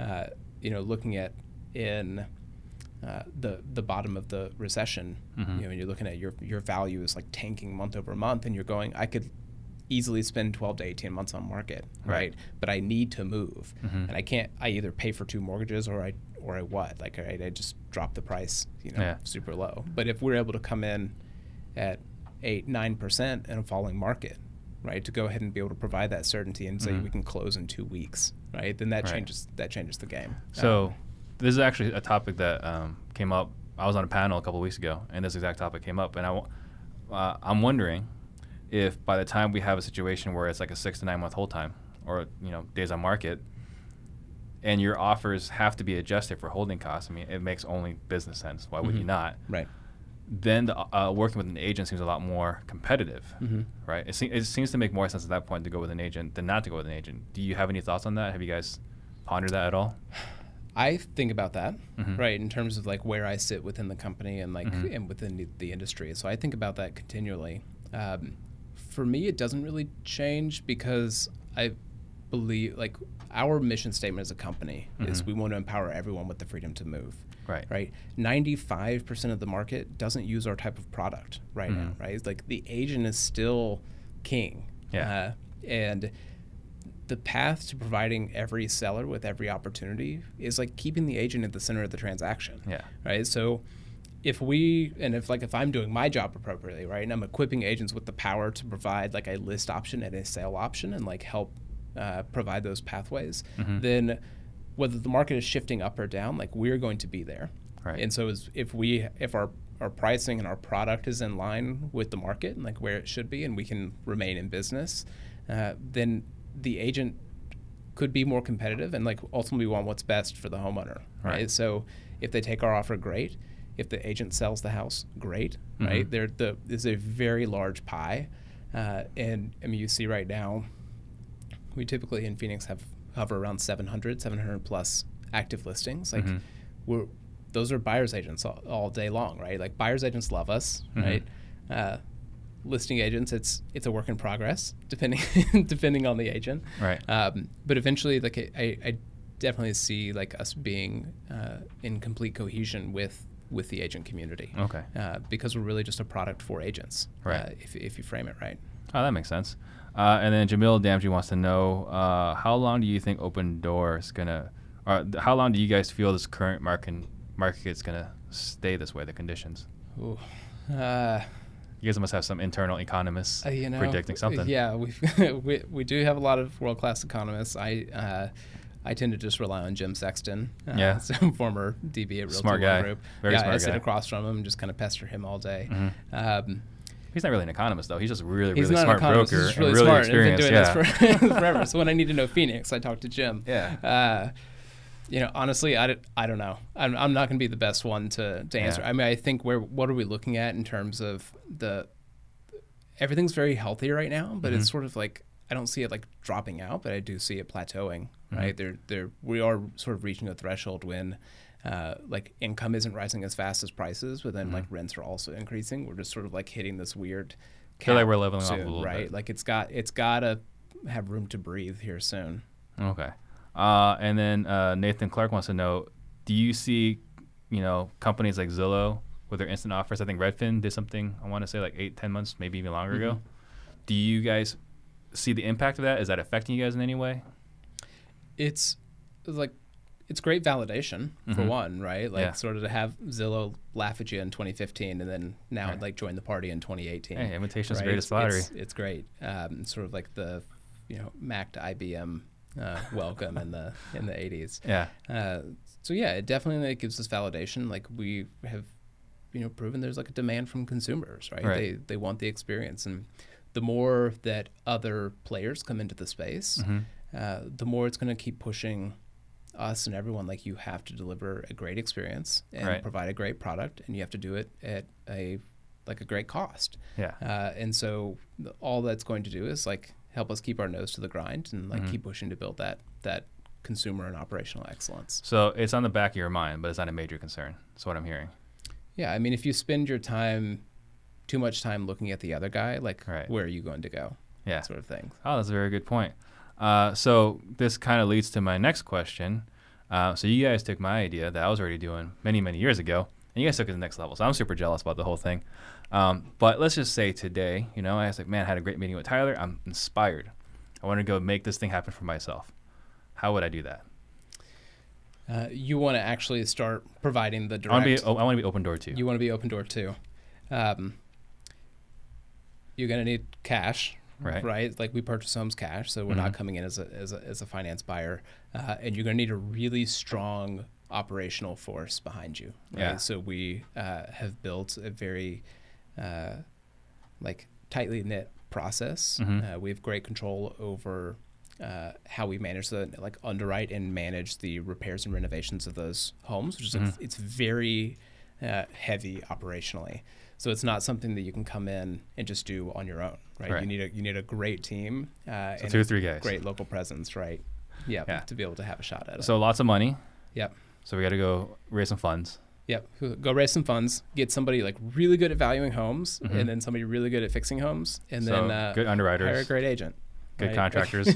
Uh, you know, looking at in uh, the the bottom of the recession, mm-hmm. you know, and you're looking at your your value is like tanking month over month, and you're going, I could easily spend twelve to eighteen months on market, right? right? But I need to move, mm-hmm. and I can't. I either pay for two mortgages or I or I what? Like, all right, I just drop the price, you know, yeah. super low. But if we're able to come in at eight, nine percent in a falling market, right, to go ahead and be able to provide that certainty and say mm-hmm. we can close in two weeks, right? Then that right. changes that changes the game. So. Um, This is actually a topic that um, came up. I was on a panel a couple of weeks ago, and this exact topic came up. And I, uh, I'm wondering if by the time we have a situation where it's like a six to nine month hold time, or you know, days on market, and your offers have to be adjusted for holding costs. I mean, it makes only business sense. Why would mm-hmm. you not? Right. Then the, uh, working with an agent seems a lot more competitive, mm-hmm. right? It, se- it seems to make more sense at that point to go with an agent than not to go with an agent. Do you have any thoughts on that? Have you guys pondered that at all? I think about that, mm-hmm. right, in terms of like where I sit within the company and like mm-hmm. and within the, the industry. So I think about that continually. Um, for me, it doesn't really change because I believe like our mission statement as a company mm-hmm. is we want to empower everyone with the freedom to move. Right. Right. ninety-five percent of the market doesn't use our type of product right mm-hmm. now. Right. It's like the agent is still king. Yeah. Uh, and the path to providing every seller with every opportunity is like keeping the agent at the center of the transaction. Yeah. Right. So if we, and if like, if I'm doing my job appropriately, right, and I'm equipping agents with the power to provide like a list option and a sale option and like help uh, provide those pathways, mm-hmm. then whether the market is shifting up or down, like we're going to be there. Right. And so as, if we, if our, our pricing and our product is in line with the market and like where it should be, and we can remain in business, uh, then the agent could be more competitive and like ultimately want what's best for the homeowner, right? right? So if they take our offer, great. If the agent sells the house, great, mm-hmm. right? There the is a very large pie. Uh, and I mean, you see right now, we typically in Phoenix have hover around seven hundred, seven hundred plus active listings. Like mm-hmm. we're, those are buyer's agents all, all day long, right? Like buyer's agents love us, mm-hmm. right? Uh, listing agents, it's it's a work in progress, depending depending on the agent. Right. Um, but eventually, like I, I definitely see like us being uh, in complete cohesion with with the agent community. Okay. Uh, because we're really just a product for agents. Right. Uh, if if you frame it right. Oh, that makes sense. Uh, and then Jamil Damji wants to know uh, how long do you think Opendoor is gonna, or how long do you guys feel this current market market's gonna stay this way? The conditions. Ooh. Uh, You guys must have some internal economists uh, you know, predicting something. Yeah, we we we do have a lot of world-class economists. I uh, I tend to just rely on Jim Sexton, uh, yeah, some former D B at Real Group. Smart guy, group. very yeah, smart I guy. I sit across from him and just kind of pester him all day. Mm-hmm. Um, he's not really an economist though. He's just a really really smart broker. He's just really, really smart. Experienced. And I've been doing yeah. this for forever. So when I need to know Phoenix, I talk to Jim. Yeah. Uh, You know, honestly, I, I don't know. I'm, I'm not going to be the best one to, to answer. Yeah. I mean, I think we're, what are we looking at in terms of the, everything's very healthy right now, but mm-hmm. it's sort of like, I don't see it like dropping out, but I do see it plateauing, mm-hmm. right? There, there, we are sort of reaching a threshold when uh, like income isn't rising as fast as prices, but then mm-hmm. like rents are also increasing. We're just sort of like hitting this weird cap. I feel like we're leveling soon, off a little right? bit. Right, like it's got, it's got to have room to breathe here soon. Okay. Uh, and then uh, Nathan Clark wants to know, do you see, you know, companies like Zillow with their instant offers? I think Redfin did something, I want to say like eight, ten months, maybe even longer mm-hmm. ago. Do you guys see the impact of that? Is that affecting you guys in any way? it's like it's great validation mm-hmm. for one, right? Like yeah. sort of to have Zillow laugh at you in twenty fifteen and then now right. like join the party in twenty eighteen. Hey, imitation's right? the greatest lottery. It's, it's great. Um, sort of like the you know Mac to I B M uh, welcome in the in the eighties. Yeah. Uh, so yeah, it definitely like, gives us validation. Like we have you know proven there's like a demand from consumers, right? right. They they want the experience, and the more that other players come into the space, mm-hmm. uh, the more it's going to keep pushing us and everyone, like you have to deliver a great experience and right. provide a great product, and you have to do it at a like a great cost. Yeah. Uh, and so th- all that's going to do is like help us keep our nose to the grind and like mm-hmm. keep pushing to build that that consumer and operational excellence. So it's on the back of your mind, but it's not a major concern. That's what I'm hearing. Yeah, I mean, if you spend your time too much time looking at the other guy, like right. where are you going to go? Yeah, that sort of thing. Oh, that's a very good point. Uh, so this kind of leads to my next question. Uh, so you guys took my idea that I was already doing many, many years ago, and you guys took it to the next level. So I'm super jealous about the whole thing. Um, but let's just say today, you know, I was like, man, I had a great meeting with Tyler. I'm inspired. I want to go make this thing happen for myself. How would I do that? Uh, you want to actually start providing the direct. I want to be, oh, I want to be Opendoor too. You want to be Opendoor too. Um, you're going to need cash. Right. right, like we purchase homes cash, so we're mm-hmm. not coming in as a as a, as a finance buyer, uh, and you're going to need a really strong operational force behind you. Right? Yeah. So we uh, have built a very uh, like tightly knit process. Mm-hmm. Uh, we have great control over uh, how we manage the like underwrite and manage the repairs and renovations of those homes, which is mm-hmm. like, it's very uh, heavy operationally. So it's not something that you can come in and just do on your own, right? right. You need a you need a great team, uh, so and two or three guys, great local presence, right? Yep, yeah, to be able to have a shot at it. So lots of money. Yep. So we got to go raise some funds. Yep, go raise some funds. Get somebody like really good at valuing homes, mm-hmm. and then somebody really good at fixing homes, and so then uh, good underwriters, hire a great agent, good right? contractors,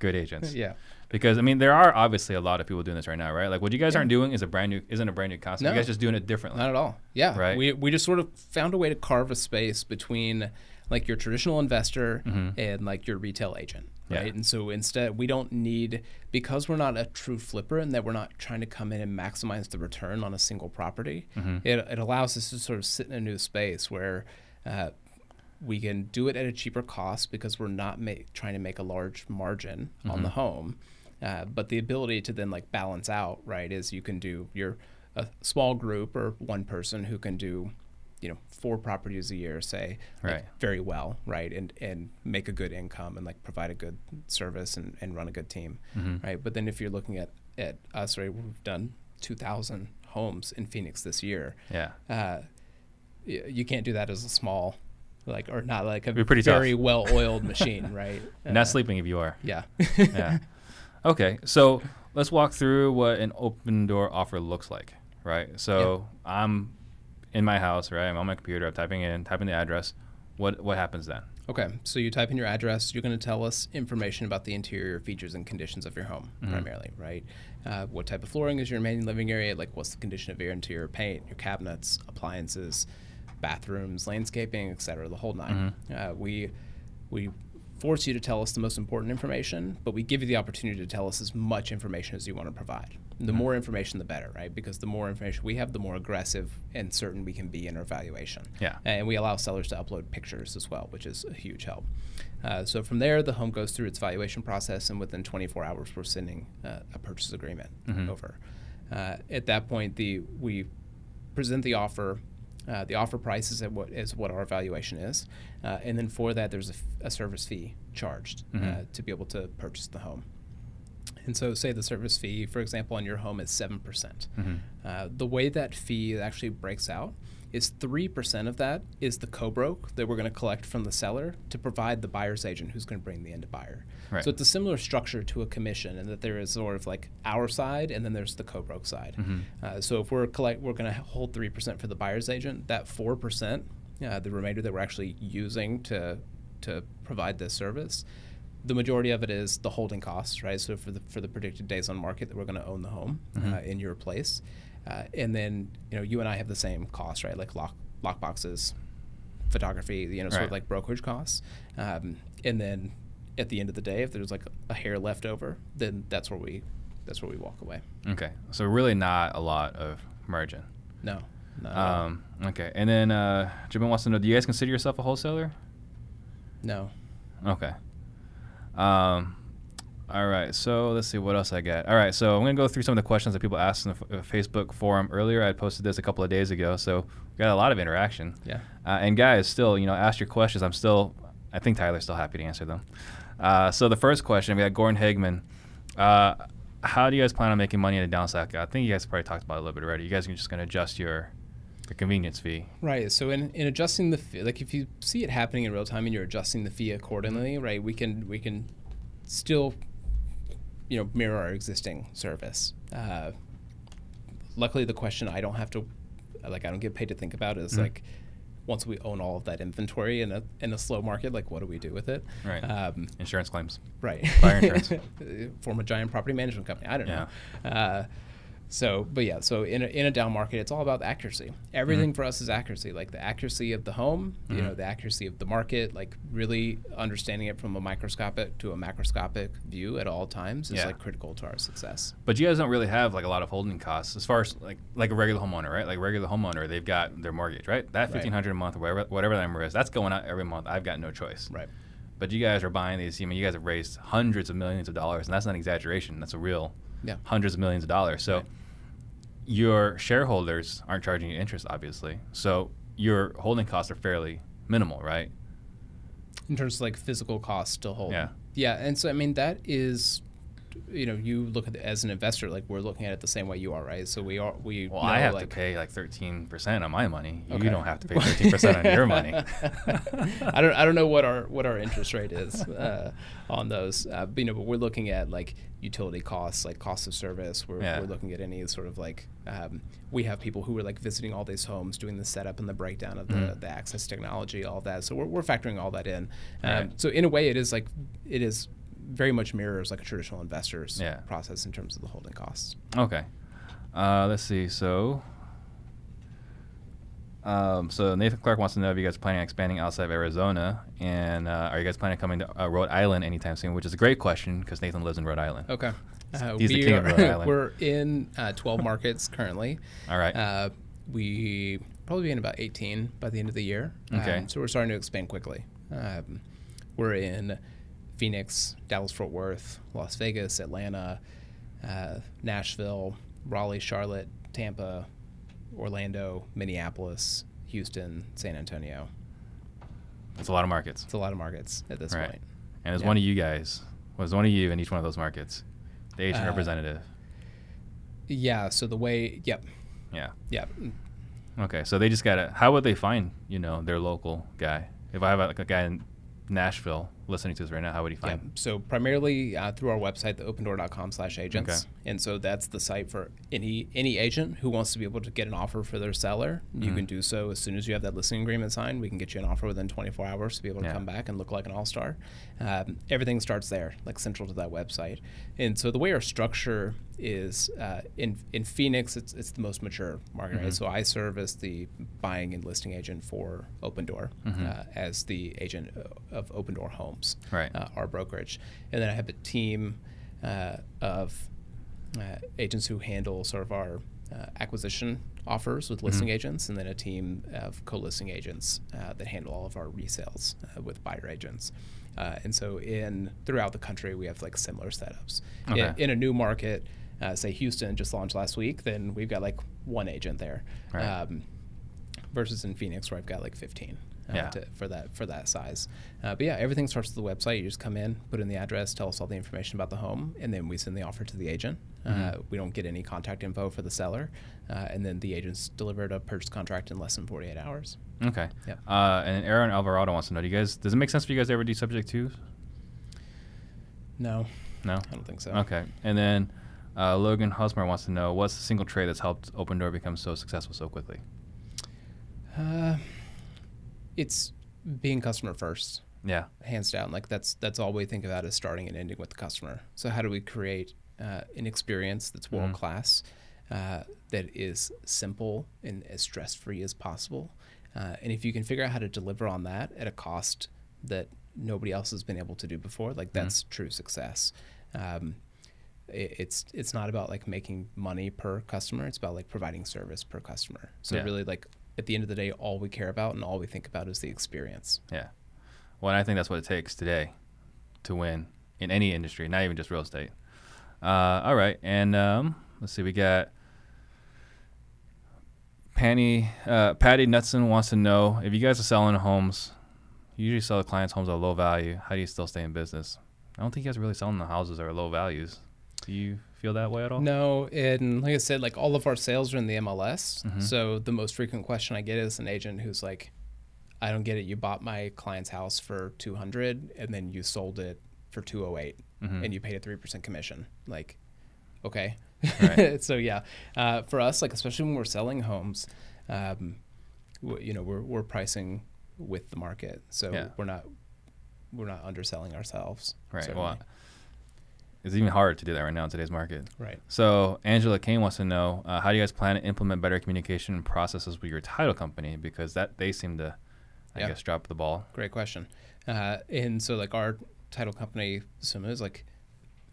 good agents. Yeah. Because I mean, there are obviously a lot of people doing this right now, right? Like what you guys yeah. aren't doing is a brand new, isn't a brand new concept. No, you guys just doing it differently. Not at all. Yeah. Right. We we just sort of found a way to carve a space between like your traditional investor mm-hmm. and like your retail agent, right? Yeah. And so instead, we don't need, because we're not a true flipper and that we're not trying to come in and maximize the return on a single property, mm-hmm. it it allows us to sort of sit in a new space where uh, we can do it at a cheaper cost because we're not ma- trying to make a large margin mm-hmm. on the home. Uh, but the ability to then like balance out, right, is you can do your a small group or one person who can do, you know, four properties a year, say, right. like, very well, right, and and make a good income and like provide a good service and, and run a good team, mm-hmm. right? But then if you're looking at, at us, right, we've done two thousand homes in Phoenix this year. Yeah. Uh, y- you can't do that as a small like or not like a very tough. well-oiled machine, right? Uh, not sleeping if you are. Yeah. yeah. Okay, so let's walk through what an Opendoor offer looks like, right? So yep. I'm in my house, right? I'm on my computer. I'm typing in, typing the address. What what happens then? Okay, so you type in your address. You're going to tell us information about the interior features and conditions of your home mm-hmm. primarily, right? Uh, what type of flooring is your main living area? Like what's the condition of your interior paint, your cabinets, appliances, bathrooms, landscaping, et cetera, the whole nine. Mm-hmm. Uh, we we... force you to tell us the most important information, but we give you the opportunity to tell us as much information as you want to provide. The mm-hmm. more information, the better, right? Because the more information we have, the more aggressive and certain we can be in our valuation. Yeah. And we allow sellers to upload pictures as well, which is a huge help. Uh, so from there, the home goes through its valuation process, and within twenty-four hours, we're sending uh, a purchase agreement mm-hmm. over. Uh, at that point, the we present the offer. Uh, the offer price is, at what, is what our valuation is. Uh, and then for that, there's a, f- a service fee charged mm-hmm. uh, to be able to purchase the home. And so say the service fee, for example, on your home is seven percent. Mm-hmm. Uh, the way that fee actually breaks out is three percent of that is the co-broke that we're going to collect from the seller to provide the buyer's agent who's going to bring the end buyer. Right. So it's a similar structure to a commission in that there is sort of like our side and then there's the co-broke side. Mm-hmm. Uh, so if we're collect, we're going to hold three percent for the buyer's agent, that four percent, uh, the remainder that we're actually using to to provide this service, the majority of it is the holding costs, right? So for the for the predicted days on market that we're going to own the home mm-hmm. uh, in your place. Uh, and then, you know, you and I have the same costs, right? Like lock lock boxes, photography, you know, sort right. of like brokerage costs. Um, and then at the end of the day, if there's like a hair left over, then that's where we that's where we walk away. Okay, so really not a lot of margin. No. no. Um, okay, and then uh, Jim wants to know: do you guys consider yourself a wholesaler? No. Okay. Um. All right, so let's see what else I got. All right, so I'm going to go through some of the questions that people asked in the Facebook forum earlier. I posted this a couple of days ago, so we got a lot of interaction. Yeah. Uh, and guys, still, you know, ask your questions. I'm still, I think Tyler's still happy to answer them. Uh, so the first question, we got Gordon Higman. Uh, how do you guys plan on making money in a down cycle? I think you guys probably talked about it a little bit already. You guys are just going to adjust your the convenience fee. Right, so in, in adjusting the fee, like if you see it happening in real time and you're adjusting the fee accordingly, right, we can we can still... you know, mirror our existing service. Uh, luckily, the question I don't have to, like, I don't get paid to think about is mm-hmm. like, once we own all of that inventory in a in a slow market, like, what do we do with it? Right. Um, insurance claims. Right. Buyer insurance. Form a giant property management company. I don't yeah. know. Uh, so, but yeah, so in a, in a down market, it's all about accuracy. Everything mm-hmm. for us is accuracy, like the accuracy of the home, mm-hmm. you know, the accuracy of the market, like really understanding it from a microscopic to a macroscopic view at all times is yeah. like critical to our success. But you guys don't really have like a lot of holding costs as far as like like a regular homeowner, right? Like regular homeowner, they've got their mortgage, right? That fifteen hundred dollars right. a month, whatever, whatever that number is, that's going out every month. I've got no choice. Right. But you guys are buying these, I mean, you guys have raised hundreds of millions of dollars, and that's not an exaggeration. That's a real yeah. hundreds of millions of dollars. So. Right. Your shareholders aren't charging you interest, obviously. So your holding costs are fairly minimal, right? In terms of like physical costs to hold. Yeah. Yeah. And so, I mean, that is, you know, you look at it as an investor, like we're looking at it the same way you are, right? So we are, we, well, know, I have like, to pay like thirteen percent on my money. Okay. You don't have to pay thirteen percent on your money. I don't, I don't know what our, what our interest rate is uh, on those, uh, but, you know, but we're looking at like utility costs, like cost of service. We're, yeah. we're looking at any sort of like, um, we have people who are like visiting all these homes, doing the setup and the breakdown of the, mm. the access technology, all that. So we're, we're factoring all that in. Um, right. So in a way it is like, it is, very much mirrors like a traditional investor's yeah. process in terms of the holding costs. Okay. Uh, let's see. So um, so Nathan Clark wants to know if you guys are planning on expanding outside of Arizona, and uh, are you guys planning on coming to uh, Rhode Island anytime soon, which is a great question because Nathan lives in Rhode Island. Okay. Uh, He's the king are, of Rhode Island. We're in uh, twelve markets currently. All right. Uh, we probably be in about eighteen by the end of the year. Okay. Um, so we're starting to expand quickly. Um, we're in Phoenix, Dallas-Fort Worth, Las Vegas, Atlanta, uh, Nashville, Raleigh, Charlotte, Tampa, Orlando, Minneapolis, Houston, San Antonio. That's a lot of markets. It's a lot of markets at this right. point. And as yeah. one of you guys, was one of you in each one of those markets, the agent uh, representative. Yeah. So the way, yep. Yeah. Yeah. Okay. So they just gotta. How would they find you know their local guy? If I have like a guy in Nashville listening to us right now, how would you find yeah. So primarily uh, through our website, the opendoor dot com slash agents. Okay. And so that's the site for any any agent who wants to be able to get an offer for their seller. Mm-hmm. You can do so as soon as you have that listing agreement signed. We can get you an offer within twenty-four hours to be able to yeah. come back and look like an all-star. Um, everything starts there, like central to that website. And so the way our structure is uh, in in Phoenix, it's it's the most mature market. Mm-hmm. Right? So I serve as the buying and listing agent for Opendoor, mm-hmm. uh, as the agent of Opendoor Home. Right. Uh, our brokerage. And then I have a team uh, of uh, agents who handle sort of our uh, acquisition offers with listing mm-hmm. agents, and then a team of co-listing agents uh, that handle all of our resales uh, with buyer agents. Uh, and so in throughout the country, we have like similar setups. Okay. In, in a new market, uh, say Houston just launched last week, then we've got like one agent there. Right. Um, versus in Phoenix where I've got like fifteen. Uh, yeah. to, for that for that size. Uh, but yeah, everything starts with the website. You just come in, put in the address, tell us all the information about the home, and then we send the offer to the agent. Mm-hmm. Uh, we don't get any contact info for the seller, uh, and then the agent's delivered a purchase contract in less than forty-eight hours. Okay. Yeah. Uh, and Aaron Alvarado wants to know, do you guys, does it make sense for you guys to ever do subject to? No. No? I don't think so. Okay. And then uh, Logan Hosmer wants to know, what's the single trade that's helped Opendoor become so successful so quickly? Uh... It's being customer first. Yeah. Hands down. Like that's that's all we think about is starting and ending with the customer. So how do we create uh, an experience that's world mm-hmm. class, uh, that is simple and as stress free as possible? Uh, and if you can figure out how to deliver on that at a cost that nobody else has been able to do before. Like, that's mm-hmm. true success. Um, it, it's it's not about like making money per customer. It's about like providing service per customer. So yeah. really, like at the end of the day, all we care about and all we think about is the experience. Yeah. Well, and I think that's what it takes today to win in any industry, not even just real estate. Uh, all right, and um, let's see. We got Panny, uh, Patty Knutson wants to know, if you guys are selling homes, you usually sell the clients' homes at a low value. How do you still stay in business? I don't think you guys are really selling the houses that are low values. Do you feel that way at all? No, and like I said, like all of our sales are in the M L S. Mm-hmm. So the most frequent question I get is an agent who's like, I don't get it. You bought my client's house for two hundred and then you sold it for two oh eight mm-hmm. and you paid a three percent commission. Like, okay. Right. So yeah, uh, for us, like especially when we're selling homes, um, w- you know, we're we're pricing with the market, so yeah. we're not we're not underselling ourselves. Right. Certainly. Well, it's even harder to do that right now in today's market. Right. So Angela Kane wants to know uh, how do you guys plan to implement better communication processes with your title company, because that they seem to, I yeah. guess, drop the ball. Great question. Uh, and so like our title company, Suma, is like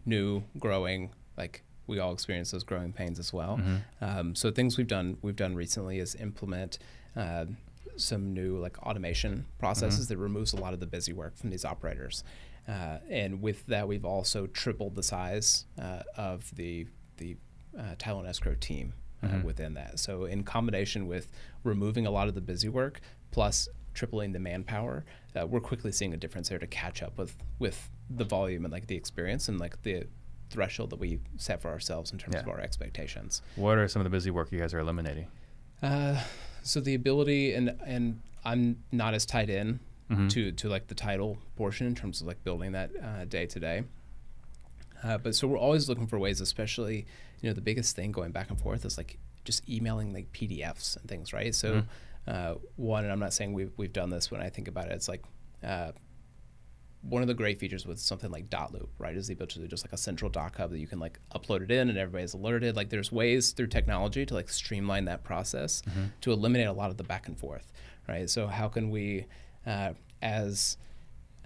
new, growing, like. We all experience those growing pains as well. Mm-hmm. Um, so things we've done we've done recently is implement uh, some new like automation processes mm-hmm. that removes a lot of the busy work from these operators. Uh, and with that, we've also tripled the size uh, of the the uh, title and escrow team uh, mm-hmm. within that. So in combination with removing a lot of the busy work plus tripling the manpower, uh, we're quickly seeing a difference there to catch up with with the volume and like the experience and like the threshold that we set for ourselves in terms yeah. of our expectations. What are some of the busy work you guys are eliminating? Uh, so the ability, and and I'm not as tied in mm-hmm. to to like the title portion in terms of like building that uh, day to day. Uh, but so we're always looking for ways, especially, you know, the biggest thing going back and forth is like just emailing like P D Fs and things, right? So mm-hmm. uh, one, and I'm not saying we've, we've done this, when I think about it, it's like, uh, one of the great features with something like Dotloop, right, is the ability to just like a central doc hub that you can like upload it in and everybody's alerted. Like there's ways through technology to like streamline that process mm-hmm. to eliminate a lot of the back and forth, right? So how can we, uh, as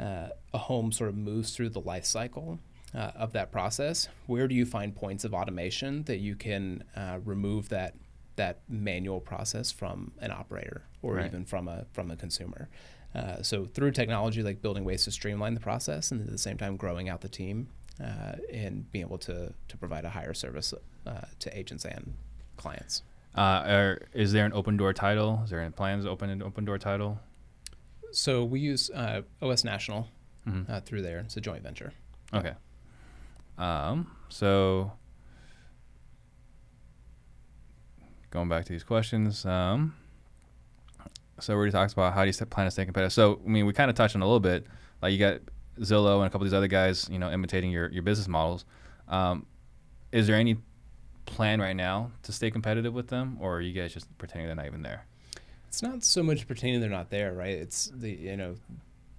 uh, a home sort of moves through the life cycle uh, of that process, where do you find points of automation that you can uh, remove that that manual process from an operator or right. even from a from a consumer? Uh, so through technology, like building ways to streamline the process and at the same time growing out the team uh, and being able to to provide a higher service uh, to agents and clients. Uh, are, is there an Opendoor title? Is there any plans to open an Opendoor title? So we use uh, O S National mm-hmm. uh, through there. It's a joint venture. Okay. Um, so going back to these questions. Um, So we already talked about how do you plan to stay competitive. So, I mean, we kind of touched on a little bit. Like you got Zillow and a couple of these other guys, you know, imitating your, your business models. Um, is there any plan right now to stay competitive with them, or are you guys just pretending they're not even there? It's not so much pretending they're not there, right? It's the, you know,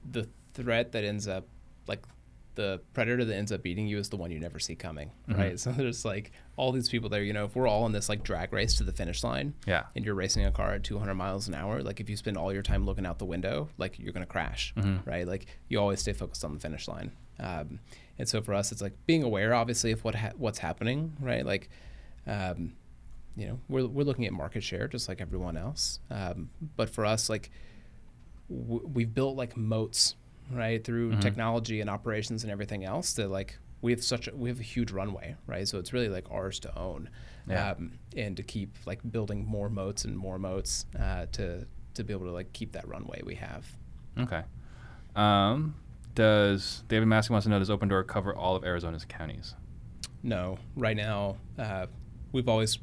the threat that ends up, like the predator that ends up beating you is the one you never see coming, mm-hmm. right? So there's like all these people there, you know, if we're all in this like drag race to the finish line yeah. and you're racing a car at two hundred miles an hour, like if you spend all your time looking out the window, like you're gonna crash, mm-hmm. right? Like you always stay focused on the finish line. Um, and so for us, it's like being aware, obviously, of what ha- what's happening, right? Like, um, you know, we're we're looking at market share just like everyone else. Um, but for us, like w- we've built like moats, right, through mm-hmm. technology and operations and everything else, that like we have such a, we have a huge runway, right? So it's really like ours to own, yeah. um, and to keep like building more moats and more moats uh, to to be able to like keep that runway we have. Okay. Um, does David Massey wants to know, does Opendoor cover all of Arizona's counties? No, right now uh, we've always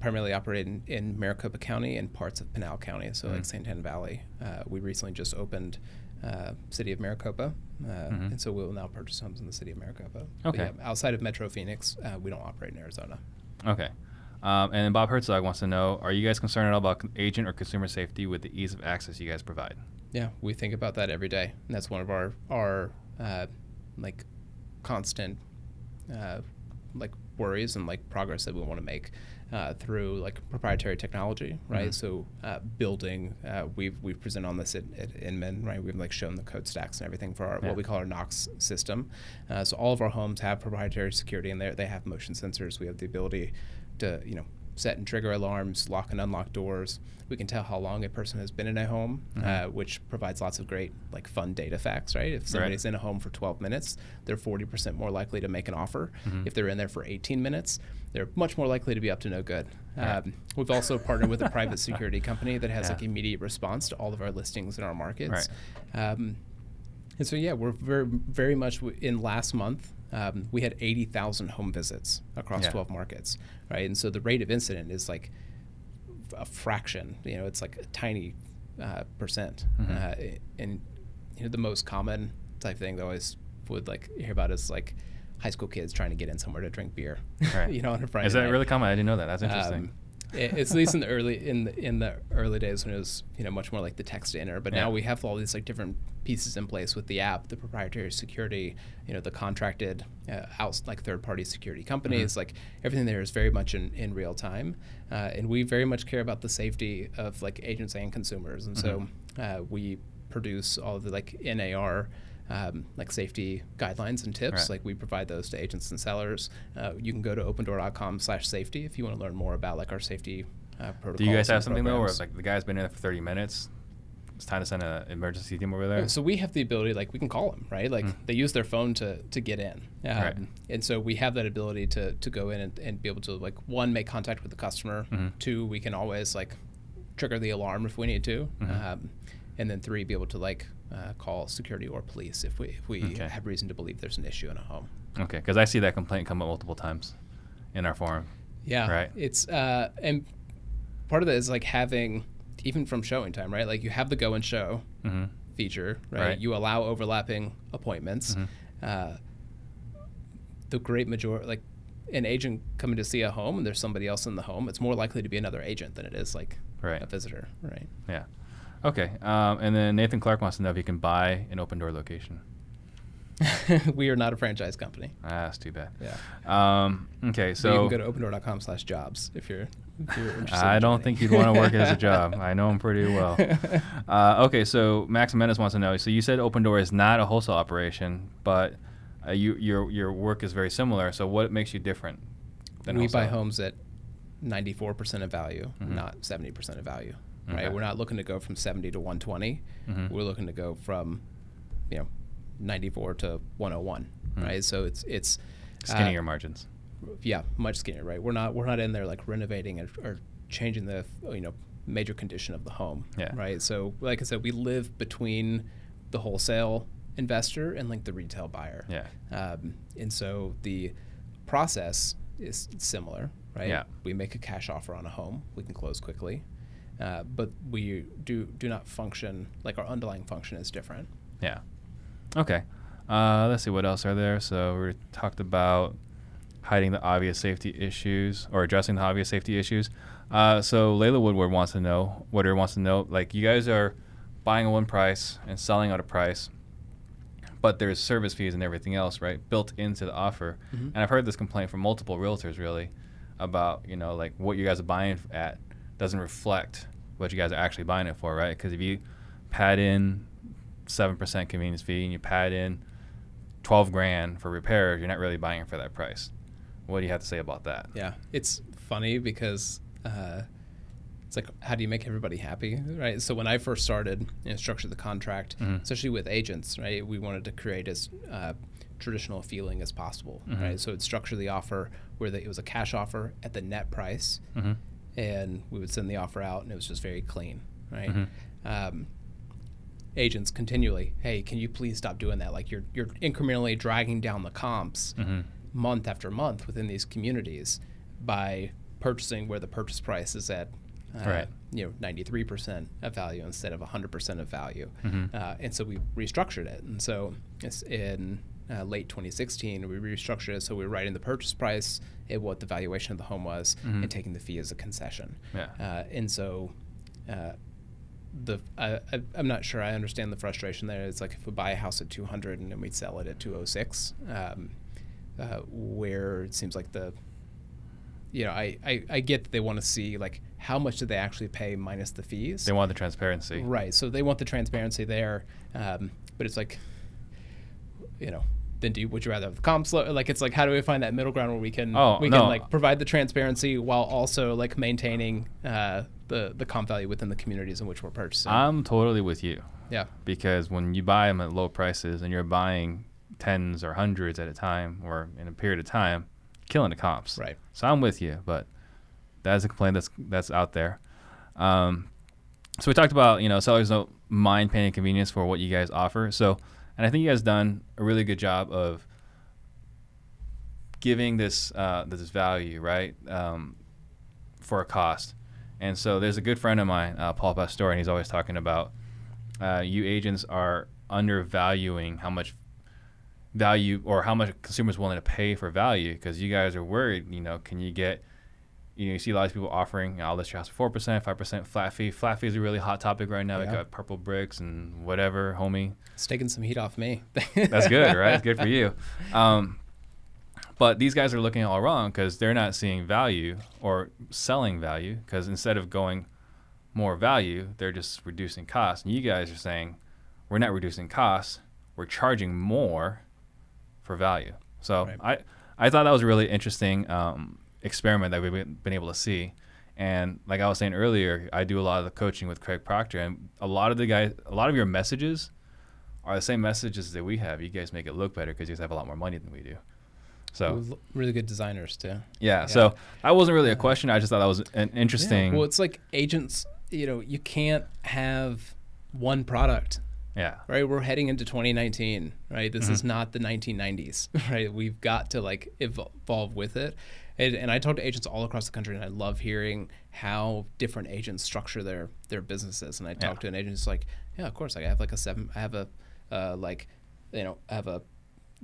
primarily operated in, in Maricopa County and parts of Pinal County, so mm-hmm. like Saint Anne Valley. Uh, we recently just opened. Uh, City of Maricopa, uh, mm-hmm. and so we will now purchase homes in the City of Maricopa. Okay. Yeah, outside of Metro Phoenix, uh, we don't operate in Arizona. Okay. Um, and then Bob Herzog wants to know, are you guys concerned at all about agent or consumer safety with the ease of access you guys provide? Yeah, we think about that every day, and that's one of our our uh, like constant uh, like worries and like progress that we want to make uh, through like proprietary technology, right? Mm-hmm. So uh, building, uh, we've we've presented on this at, at Inman, right? We've like shown the code stacks and everything for our yeah. what we call our Knox system. Uh, so all of our homes have proprietary security in there. They have motion sensors. We have the ability to, you know, set and trigger alarms, lock and unlock doors. We can tell how long a person has been in a home, mm-hmm. uh, which provides lots of great, like, fun data facts, right? If somebody's right. in a home for twelve minutes, they're forty percent more likely to make an offer. Mm-hmm. If they're in there for eighteen minutes, they're much more likely to be up to no good. Right. Um, we've also partnered with a private security company that has, yeah. like, immediate response to all of our listings in our markets. Right. Um, and so, yeah, we're very, very much w- in last month, Um, we had eighty thousand home visits across yeah. twelve markets, right? And so the rate of incident is like a fraction, you know, it's like a tiny uh, percent. Mm-hmm. Uh, and, you know, the most common type thing that I always would like hear about is like high school kids trying to get in somewhere to drink beer, right. you know, on a Friday night. Is that night. Really common? I didn't know that. That's interesting. Um, it's at least in the early in the, in the early days when it was, you know, much more like the text to enter. But yeah. now we have all these like different pieces in place with the app, the proprietary security, you know, the contracted uh, out like third party security companies, mm-hmm. like everything there is very much in, in real time, uh, and we very much care about the safety of like agents and consumers, and mm-hmm. so uh, we produce all of the like N A R. Um, like safety guidelines and tips, right. like we provide those to agents and sellers. Uh, you can go to opendoor dot com slash safety if you want to learn more about like our safety uh, protocols. Do you guys have something programs. Though, where it's like the guy's been in there for thirty minutes? It's time to send an emergency team over there. So we have the ability, like we can call them, right? Like mm. they use their phone to, to get in. Um, right. And so we have that ability to to go in and, and be able to like one, make contact with the customer. Mm-hmm. Two, we can always like trigger the alarm if we need to. Mm-hmm. Um, and then three, be able to like uh, call security or police if we if we okay. have reason to believe there's an issue in a home. Okay, because I see that complaint come up multiple times in our forum. Yeah, right. It's uh, and part of that is like having even from showing time, right? Like you have the go and show mm-hmm. feature, right? right? You allow overlapping appointments. Mm-hmm. Uh, the great majority, like an agent coming to see a home and there's somebody else in the home, it's more likely to be another agent than it is like right. a visitor, right? Yeah. Okay, um, and then Nathan Clark wants to know if you can buy an Opendoor location. We are not a franchise company. Ah, that's too bad. Yeah. Um, okay, so... But you can go to opendoor dot com slash jobs if you're, if you're interested. I in don't think you'd want to work as a job. I know him pretty well. Uh, okay, so Max Mendes wants to know, so you said Opendoor is not a wholesale operation, but uh, you, your your work is very similar, so what makes you different than we wholesale? Buy homes at ninety-four percent of value, mm-hmm. not seventy percent of value. Right, okay. We're not looking to go from seventy to one twenty. Mm-hmm. We're looking to go from, you know, ninety-four to one oh one. Mm-hmm. Right, so it's it's skinnier uh, margins. Yeah, much skinnier. Right, we're not we're not in there like renovating or, or changing the you know major condition of the home. Yeah. Right. So like I said, we live between the wholesale investor and like the retail buyer. Yeah. Um, and so the process is similar. Right. Yeah. We make a cash offer on a home. We can close quickly. Uh, but we do do not function, like our underlying function is different. Yeah. Okay. Uh, let's see what else are there. So we talked about hiding the obvious safety issues or addressing the obvious safety issues. Uh, so Layla Woodward wants to know, Woodward wants to know, like you guys are buying at one price and selling at a price, but there's service fees and everything else, right, built into the offer. Mm-hmm. And I've heard this complaint from multiple realtors really about, you know, like what you guys are buying at doesn't reflect what you guys are actually buying it for, right? Because if you pad in seven percent convenience fee and you pad in twelve grand for repairs, you're not really buying it for that price. What do you have to say about that? Yeah, it's funny because uh, it's like, how do you make everybody happy, right? So when I first started and structured the contract, mm-hmm. especially with agents, right, we wanted to create as uh, traditional feeling as possible, mm-hmm. right? So it structured the offer where the, it was a cash offer at the net price, mm-hmm. and we would send the offer out, and it was just very clean, right? Mm-hmm. Um, agents continually, hey, can you please stop doing that? Like you're you're incrementally dragging down the comps mm-hmm. month after month within these communities by purchasing where the purchase price is at, uh, right. you know, ninety-three percent of value instead of one hundred percent of value. Mm-hmm. Uh, and so we restructured it. And so it's in uh, late twenty sixteen, we restructured it so we were writing the purchase price at what the valuation of the home was mm-hmm. and taking the fee as a concession. Yeah. Uh, and so uh, the I, I, I'm not sure I understand the frustration there. It's like if we buy a house at two hundred and then we sell it at two oh six, um, uh, where it seems like the, you know, I, I, I get that they want to see, like, how much did they actually pay minus the fees? They want the transparency. Right. So they want the transparency there. Um, but it's like, you know, then do you, would you rather have the comps? Lo- like, it's like, how do we find that middle ground where we can, oh, we no. can like provide the transparency while also like maintaining uh, the, the comp value within the communities in which we're purchasing? I'm totally with you. Yeah. Because when you buy them at low prices and you're buying tens or hundreds at a time or in a period of time, killing the comps. Right. So I'm with you, but that is a complaint that's, that's out there. Um, so we talked about, you know, sellers don't mind paying convenience for what you guys offer. So, and I think you guys done a really good job of giving this uh, this value, right, um, for a cost. And so there's a good friend of mine, uh, Paul Pastore, and he's always talking about uh, you agents are undervaluing how much value or how much consumers willing to pay for value, because you guys are worried, you know, can you get, you know, you see a lot of people offering, I'll list your house for four percent, five percent flat fee. Flat fee is a really hot topic right now. Yeah. We got purple bricks and whatever, homie. It's taking some heat off me. That's good, right? It's good for you. Um, but these guys are looking all wrong because they're not seeing value or selling value, because instead of going more value, they're just reducing costs. And you guys are saying, we're not reducing costs. We're charging more for value. So right. I, I thought that was a really interesting um experiment that we've been able to see. And like I was saying earlier, I do a lot of the coaching with Craig Proctor, and a lot of the guys, a lot of your messages are the same messages that we have. You guys make it look better because you guys have a lot more money than we do. So we're really good designers too. Yeah, yeah. So that wasn't really a question. I just thought that was an interesting. Yeah. Well, it's like agents, you know, you can't have one product. Yeah. Right. We're heading into twenty nineteen. Right. This mm-hmm. is not the nineteen nineties. Right. We've got to like evolve with it. And, and I talk to agents all across the country, and I love hearing how different agents structure their their businesses. And I talk yeah. to an agent who's like, yeah, of course. Like I have like a seven. I have a uh, like, you know, I have a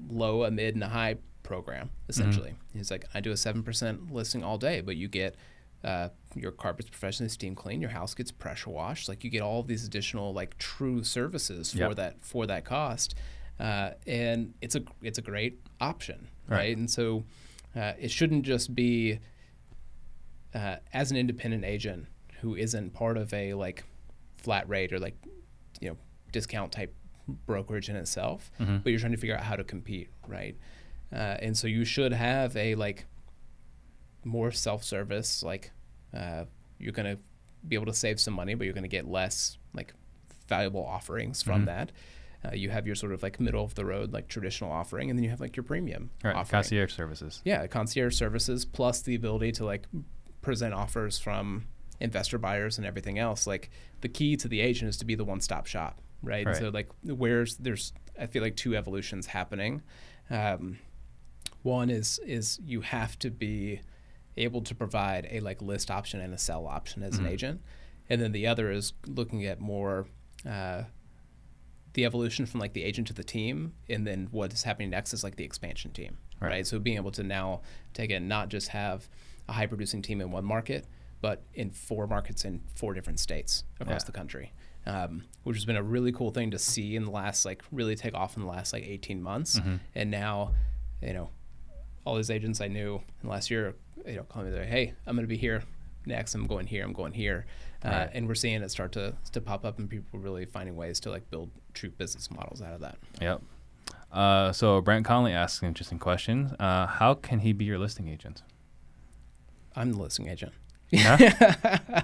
low, a mid, and a high program essentially. Mm-hmm. He's like, I do a seven percent listing all day, but you get. Uh, your carpet's professionally steam clean, your house gets pressure washed. Like you get all of these additional like true services for yep. that for that cost, uh, and it's a it's a great option, right? right? And so uh, it shouldn't just be uh, as an independent agent who isn't part of a like flat rate or like you know discount type brokerage in itself, mm-hmm. but you're trying to figure out how to compete, right? Uh, and so you should have a like. More self-service, like uh, you're going to be able to save some money, but you're going to get less like valuable offerings from mm-hmm. that. Uh, you have your sort of like middle of the road, like traditional offering, and then you have like your premium right, offering. Concierge services. Yeah, concierge services plus the ability to like present offers from investor buyers and everything else. Like the key to the agent is to be the one-stop shop, right? right. So like where's there's, I feel like two evolutions happening. Um, one is is you have to be able to provide a like list option and a sell option as mm-hmm. an agent. And then the other is looking at more uh, the evolution from like the agent to the team, and then what is happening next is like the expansion team, right? right? So being able to now take and not just have a high producing team in one market, but in four markets in four different states across yeah. the country, um, which has been a really cool thing to see in the last like really take off in the last like eighteen months. Mm-hmm. And now, you know, all these agents I knew in last year, you know, call me they're like, hey, I'm going to be here next. I'm going here. I'm going here. Uh, right. And we're seeing it start to to pop up, and people really finding ways to like build true business models out of that. Yep. Uh, so Brent Conley asks an interesting question. Uh, how can he be your listing agent? I'm the listing agent. Yeah.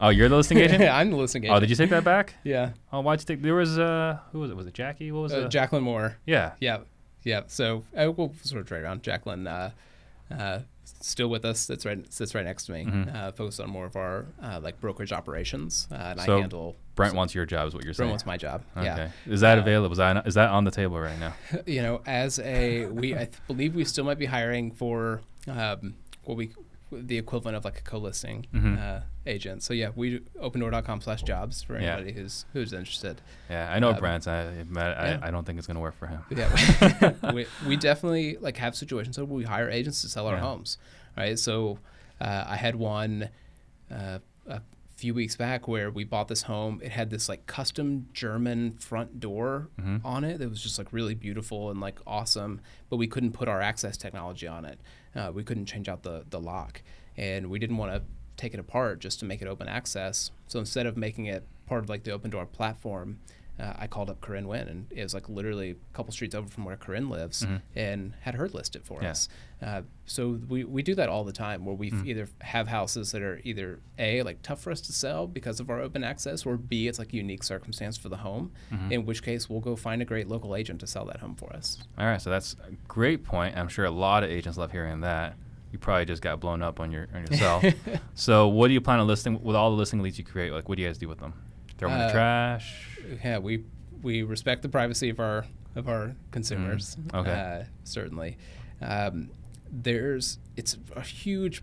Oh, you're the listing agent? Yeah, I'm the listing agent. Oh, did you take that back? Yeah. Oh, why'd you take? There was uh, who was it? Was it Jackie? What was it? Uh, Jacqueline Moore. Yeah. Yeah. Yeah. So uh, we'll sort of right around Jacqueline. Uh, Uh, still with us. That's right. Sits right next to me. Mm-hmm. Uh, focused on more of our uh, like brokerage operations. Uh, and so I handle. Brent so wants your job, is what you're saying. Brent wants my job. Okay. Yeah. Is that uh, available? Is that is that on the table right now? You know, as a we, I th- believe we still might be hiring for um, what we the equivalent of like a co-listing mm-hmm. uh, agent. So yeah, we opendoor dot com slash jobs for anybody yeah. who's who's interested. Yeah, I know um, Brent's. I, I, yeah. I don't think it's going to work for him. Yeah, we, we definitely like have situations where we hire agents to sell our yeah. homes, right? So uh, I had one uh, a few weeks back where we bought this home. It had this like custom German front door mm-hmm. on it that was just like really beautiful and like awesome, but we couldn't put our access technology on it. Uh, we couldn't change out the, the lock, and we didn't want to take it apart just to make it open access. So instead of making it part of like the Opendoor platform, uh, I called up Corinne Wynn, and it was like literally a couple streets over from where Corinne lives mm-hmm. and had her list it for yeah. us. Uh, so we, we do that all the time where we mm. either have houses that are either A, like tough for us to sell because of our open access, or B, it's like a unique circumstance for the home, mm-hmm. in which case we'll go find a great local agent to sell that home for us. All right, so that's a great point. I'm sure a lot of agents love hearing that. You probably just got blown up on your on yourself. So what do you plan on listing with all the listing leads you create? Like, what do you guys do with them? Throw them uh, in the trash? Yeah, we we respect the privacy of our of our consumers. Mm. Okay, uh, certainly. Um, there's it's a huge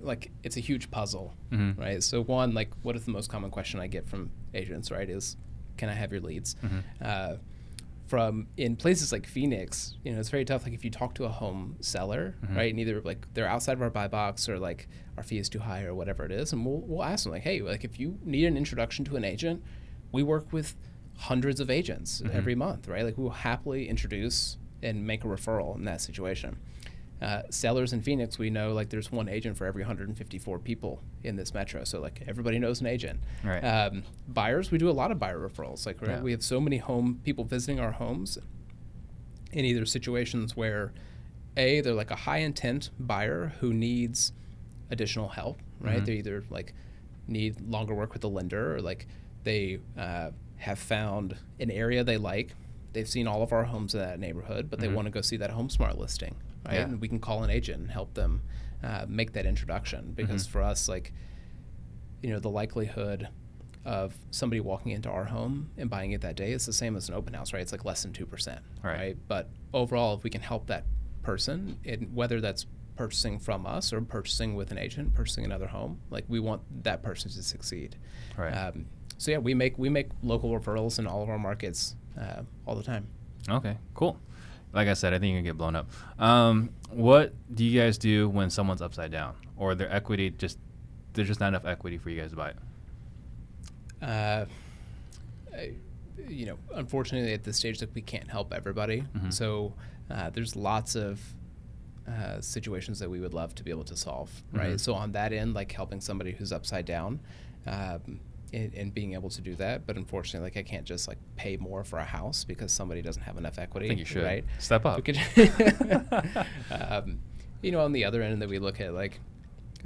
like it's a huge puzzle, mm-hmm. right? So one, like, what is the most common question I get from agents? Right, is can I have your leads? Mm-hmm. Uh, From in places like Phoenix, you know, it's very tough. Like if you talk to a home seller, mm-hmm. right, and either like they're outside of our buy box or like our fee is too high or whatever it is, and we'll we'll ask them like, hey, like if you need an introduction to an agent, we work with hundreds of agents mm-hmm. every month, right? Like we will happily introduce and make a referral in that situation. Uh, sellers in Phoenix, we know like there's one agent for every one hundred fifty-four people in this metro, so like everybody knows an agent. Right. Um, buyers, we do a lot of buyer referrals. Like right? yeah. we have so many home people visiting our homes in either situations where A, they're like a high intent buyer who needs additional help, right? Mm-hmm. They either like need longer work with the lender, or like they uh, have found an area they like. They've seen all of our homes in that neighborhood, but they mm-hmm. want to go see that HomeSmart listing. Right? Yeah. And we can call an agent and help them uh, make that introduction, because mm-hmm. for us, like, you know, the likelihood of somebody walking into our home and buying it that day is the same as an open house, right? It's like less than two percent, right. right? But overall, if we can help that person, and whether that's purchasing from us or purchasing with an agent, purchasing another home, like we want that person to succeed. Right. Um, so yeah, we make we make local referrals in all of our markets uh, all the time. Okay, cool. Like I said, I think you're going to get blown up. Um, what do you guys do when someone's upside down, or their equity just there's just not enough equity for you guys to buy it? Uh, I, you know, unfortunately at this stage, like we can't help everybody. Mm-hmm. So uh, there's lots of uh, situations that we would love to be able to solve, right? Mm-hmm. So on that end, like helping somebody who's upside down, um, And, and being able to do that, but unfortunately, like I can't just like pay more for a house because somebody doesn't have enough equity. I think you should right? step up. Could, um, you know, on the other end that we look at, like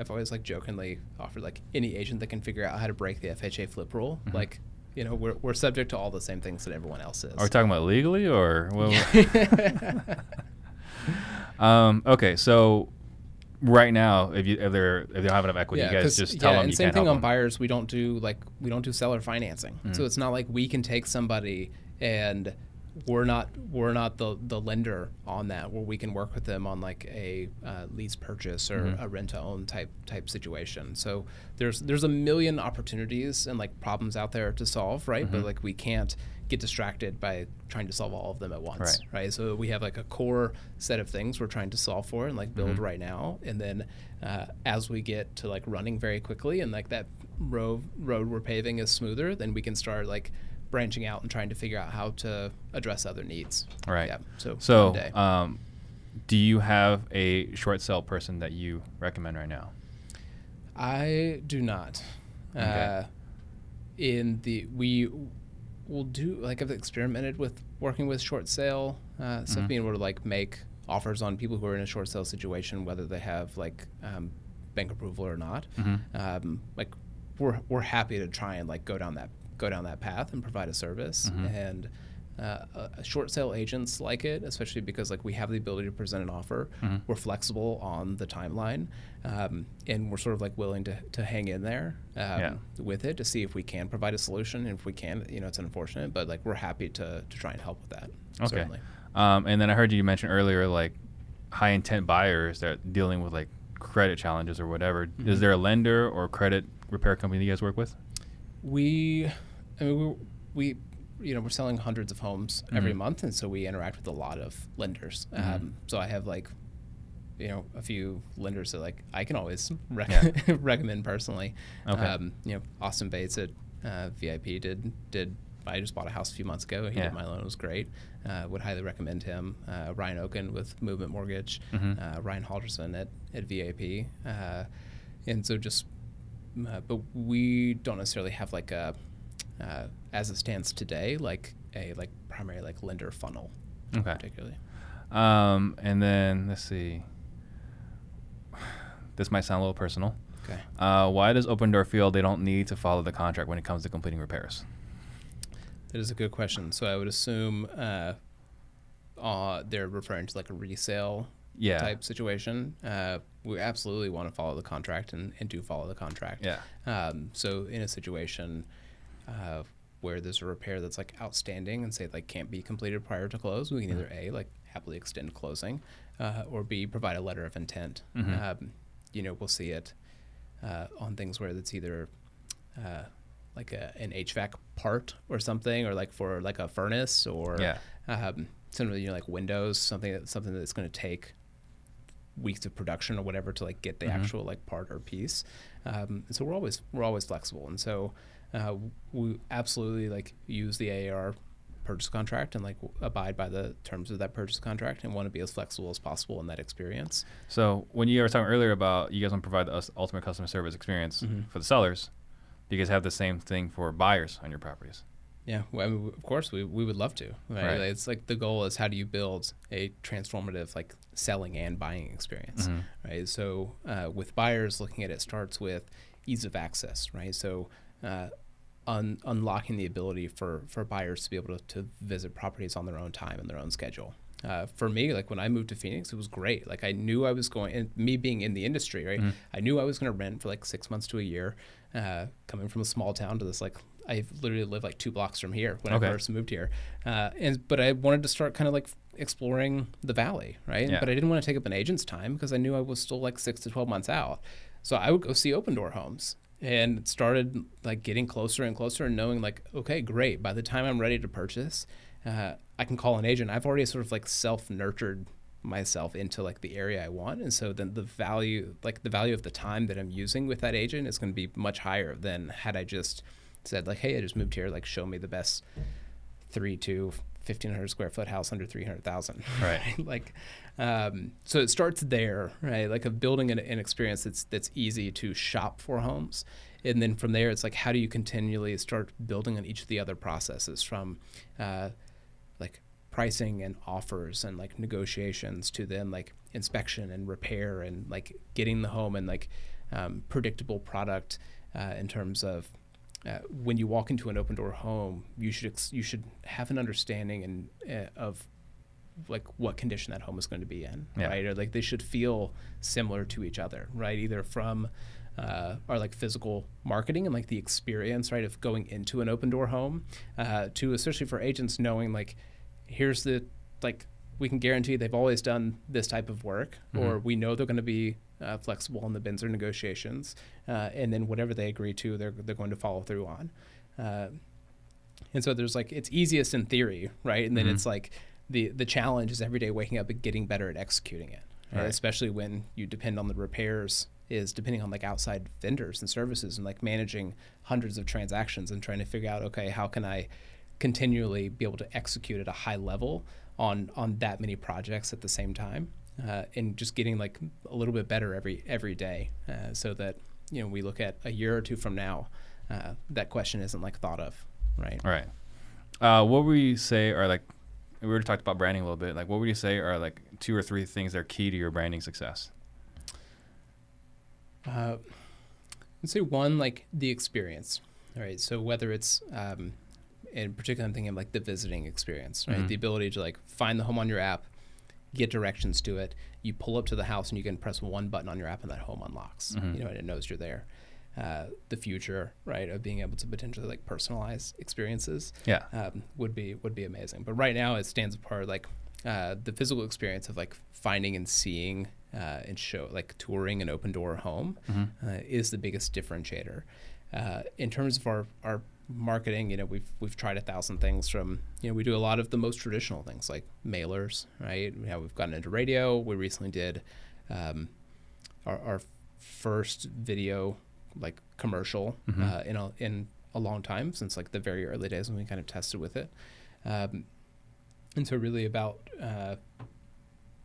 I've always like jokingly offered like any agent that can figure out how to break the F H A flip rule, mm-hmm. like you know we're we're subject to all the same things that everyone else is. Are we talking about legally or? Well, um, okay, so. Right now, if you if they're if they don't have enough equity, yeah, you guys just tell yeah, them you can't help them. Yeah, and same thing on buyers. We don't do like we don't do seller financing, mm-hmm. so it's not like we can take somebody and we're not we're not the, the lender on that, where we can work with them on like a uh, lease purchase or mm-hmm. a rent to own type type situation. So there's there's a million opportunities and like problems out there to solve, right? Mm-hmm. But like we can't get distracted by trying to solve all of them at once, right. right? So we have like a core set of things we're trying to solve for and like build mm-hmm. right now. And then uh, as we get to like running very quickly and like that road, road we're paving is smoother, then we can start like branching out and trying to figure out how to address other needs. All right. Yeah. So, so um, do you have a short sale person that you recommend right now? I do not. Okay. Uh, in the, we, We'll do like I've experimented with working with short sale, uh, so mm-hmm. being able to like make offers on people who are in a short sale situation, whether they have like um, bank approval or not. Mm-hmm. Um, like we're we're happy to try and like go down that go down that path and provide a service. Mm-hmm. And uh, a short sale agents like it, especially because like we have the ability to present an offer. Mm-hmm. We're flexible on the timeline, um, and we're sort of like willing to to hang in there. Um, yeah. with it to see if we can provide a solution, and if we can, you know, it's unfortunate, but like we're happy to to try and help with that. Okay. Certainly. Um, and then I heard you mention earlier like high intent buyers that are dealing with like credit challenges or whatever. Mm-hmm. Is there a lender or credit repair company that you guys work with? We, I mean, we, we you know, we're selling hundreds of homes mm-hmm. every month, and so we interact with a lot of lenders. Mm-hmm. Um, so I have like you know, a few lenders that like I can always rec- yeah. recommend personally. Okay. Um, you know, Austin Bates at uh, V I P did did. I just bought a house a few months ago. He yeah. did my loan. It was great. Uh, would highly recommend him. Uh, Ryan Oken with Movement Mortgage. Mm-hmm. Uh, Ryan Halderson at at V I P. Uh, and so just, uh, but we don't necessarily have like a, uh, as it stands today, like a like primary like lender funnel. Okay. Particularly. Um, and then let's see. This might sound a little personal. Okay. Uh, why does Opendoor feel they don't need to follow the contract when it comes to completing repairs? That is a good question. So I would assume uh, uh, they're referring to like a resale yeah. type situation. Uh, we absolutely want to follow the contract and, and do follow the contract. Yeah. Um, so in a situation uh, where there's a repair that's like outstanding and say like can't be completed prior to close, we can either A, like happily extend closing, uh, or B, provide a letter of intent. Mm-hmm. Um, you know, we'll see it uh, on things where it's either uh, like a, an H V A C part or something, or like for like a furnace, or yeah. um, something, you know, like windows, something that, something that's going to take weeks of production or whatever to like get the mm-hmm. actual like part or piece. Um, and so we're always we're always flexible, and so uh, we absolutely like use the A A R purchase contract and like abide by the terms of that purchase contract, and want to be as flexible as possible in that experience. So when you were talking earlier about you guys want to provide the ultimate customer service experience mm-hmm. for the sellers. You guys have the same thing for buyers on your properties. Yeah, well, I mean, of course we we would love to. Right? Right. It's like the goal is how do you build a transformative like selling and buying experience, mm-hmm. right? So uh, with buyers, looking at it starts with ease of access, right? So uh, un- unlocking the ability for, for buyers to be able to, to visit properties on their own time and their own schedule. Uh, for me, like when I moved to Phoenix, it was great. Like I knew I was going, and me being in the industry, right? Mm-hmm. I knew I was going to rent for like six months to a year. Uh, coming from a small town to this, like I literally live like two blocks from here when okay. I first moved here. Uh, and but I wanted to start kind of like exploring the valley, right? Yeah. But I didn't want to take up an agent's time because I knew I was still like six to twelve months out. So I would go see Opendoor homes. And it started like getting closer and closer and knowing like, okay, great. By the time I'm ready to purchase, uh, I can call an agent. I've already sort of like self-nurtured myself into like the area I want. And so then the value, like the value of the time that I'm using with that agent is going to be much higher than had I just said like, hey, I just moved here. Like show me the best three to fifteen hundred square foot house under three hundred thousand. Right. Like, um, so it starts there, right? Like of building an, an experience that's, that's easy to shop for homes. And then from there, it's like, how do you continually start building on each of the other processes from, uh, like pricing and offers and like negotiations to then like inspection and repair and like getting the home and like um, predictable product uh, in terms of uh, when you walk into an Opendoor home, you should ex- you should have an understanding and uh, of like what condition that home is going to be in, yeah. right? Or like they should feel similar to each other, right? Either from Uh, are like physical marketing and like the experience, right, of going into an Opendoor home uh, to especially for agents knowing like here's the like we can guarantee they've always done this type of work mm-hmm. or we know they're going to be uh, flexible in the bids or negotiations uh, and then whatever they agree to they're they're going to follow through on uh, and so there's like it's easiest in theory, right? And then mm-hmm. it's like the the challenge is every day waking up and getting better at executing it, right? Right. Especially when you depend on the repairs is depending on like outside vendors and services and like managing hundreds of transactions and trying to figure out, okay, how can I continually be able to execute at a high level on on that many projects at the same time uh, and just getting like a little bit better every every day uh, so that, you know, we look at a year or two from now, uh, that question isn't like thought of, right? All right. Uh, what would you say are like, we already talked about branding a little bit, like what would you say are like two or three things that are key to your branding success? Uh, I'd say one, like the experience, right? So whether it's, um, in particular, I'm thinking of like the visiting experience, right? Mm-hmm. The ability to like find the home on your app, get directions to it. You pull up to the house and you can press one button on your app and that home unlocks, mm-hmm. you know, and it knows you're there. Uh, the future, right, of being able to potentially like personalize experiences yeah. um, would be, would be amazing. But right now it stands apart, like uh, the physical experience of like finding and seeing Uh, and show like touring an Opendoor home mm-hmm. uh, is the biggest differentiator. Uh, in terms of our, our marketing, you know, we've we've tried a thousand things from, you know, we do a lot of the most traditional things like mailers, right? You know, we've gotten into radio. We recently did um, our, our first video like commercial mm-hmm. uh, in a in a long time, since like the very early days when we kind of tested with it. Um, and so really about uh,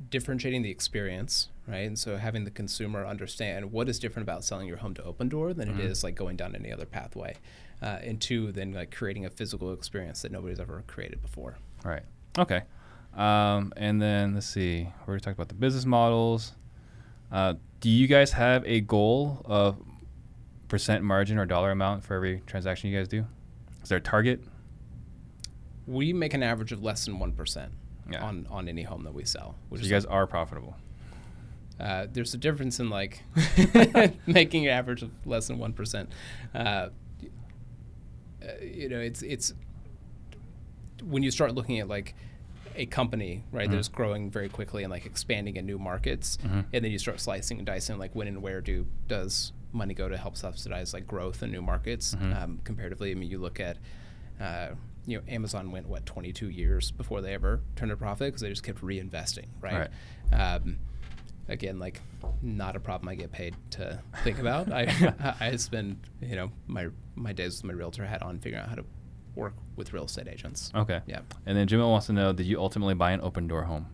differentiating the experience, right? And so having the consumer understand what is different about selling your home to Opendoor than mm-hmm. it is like going down any other pathway. Uh, and two, then like creating a physical experience that nobody's ever created before. All right. Okay. Um, and then let's see, we already talked about the business models. Uh, do you guys have a goal of percent margin or dollar amount for every transaction you guys do? Is there a target? We make an average of less than one percent yeah. on, on any home that we sell. Which so you guys like, are profitable. Uh, there's a difference in like making an average of less than one percent. Uh, you know, it's, it's when you start looking at like a company, right, mm-hmm. that is growing very quickly and like expanding in new markets. Mm-hmm. And then you start slicing and dicing like when and where do does money go to help subsidize like growth in new markets. Mm-hmm. Um, comparatively, I mean, you look at, uh, you know, Amazon went, what, twenty-two years before they ever turned a profit because they just kept reinvesting, right? right. Um, again, like, not a problem I get paid to think about. I I spend, you know, my my days with my realtor hat on figuring out how to work with real estate agents. Okay. Yeah. And then Jamil wants to know, did you ultimately buy an Opendoor home?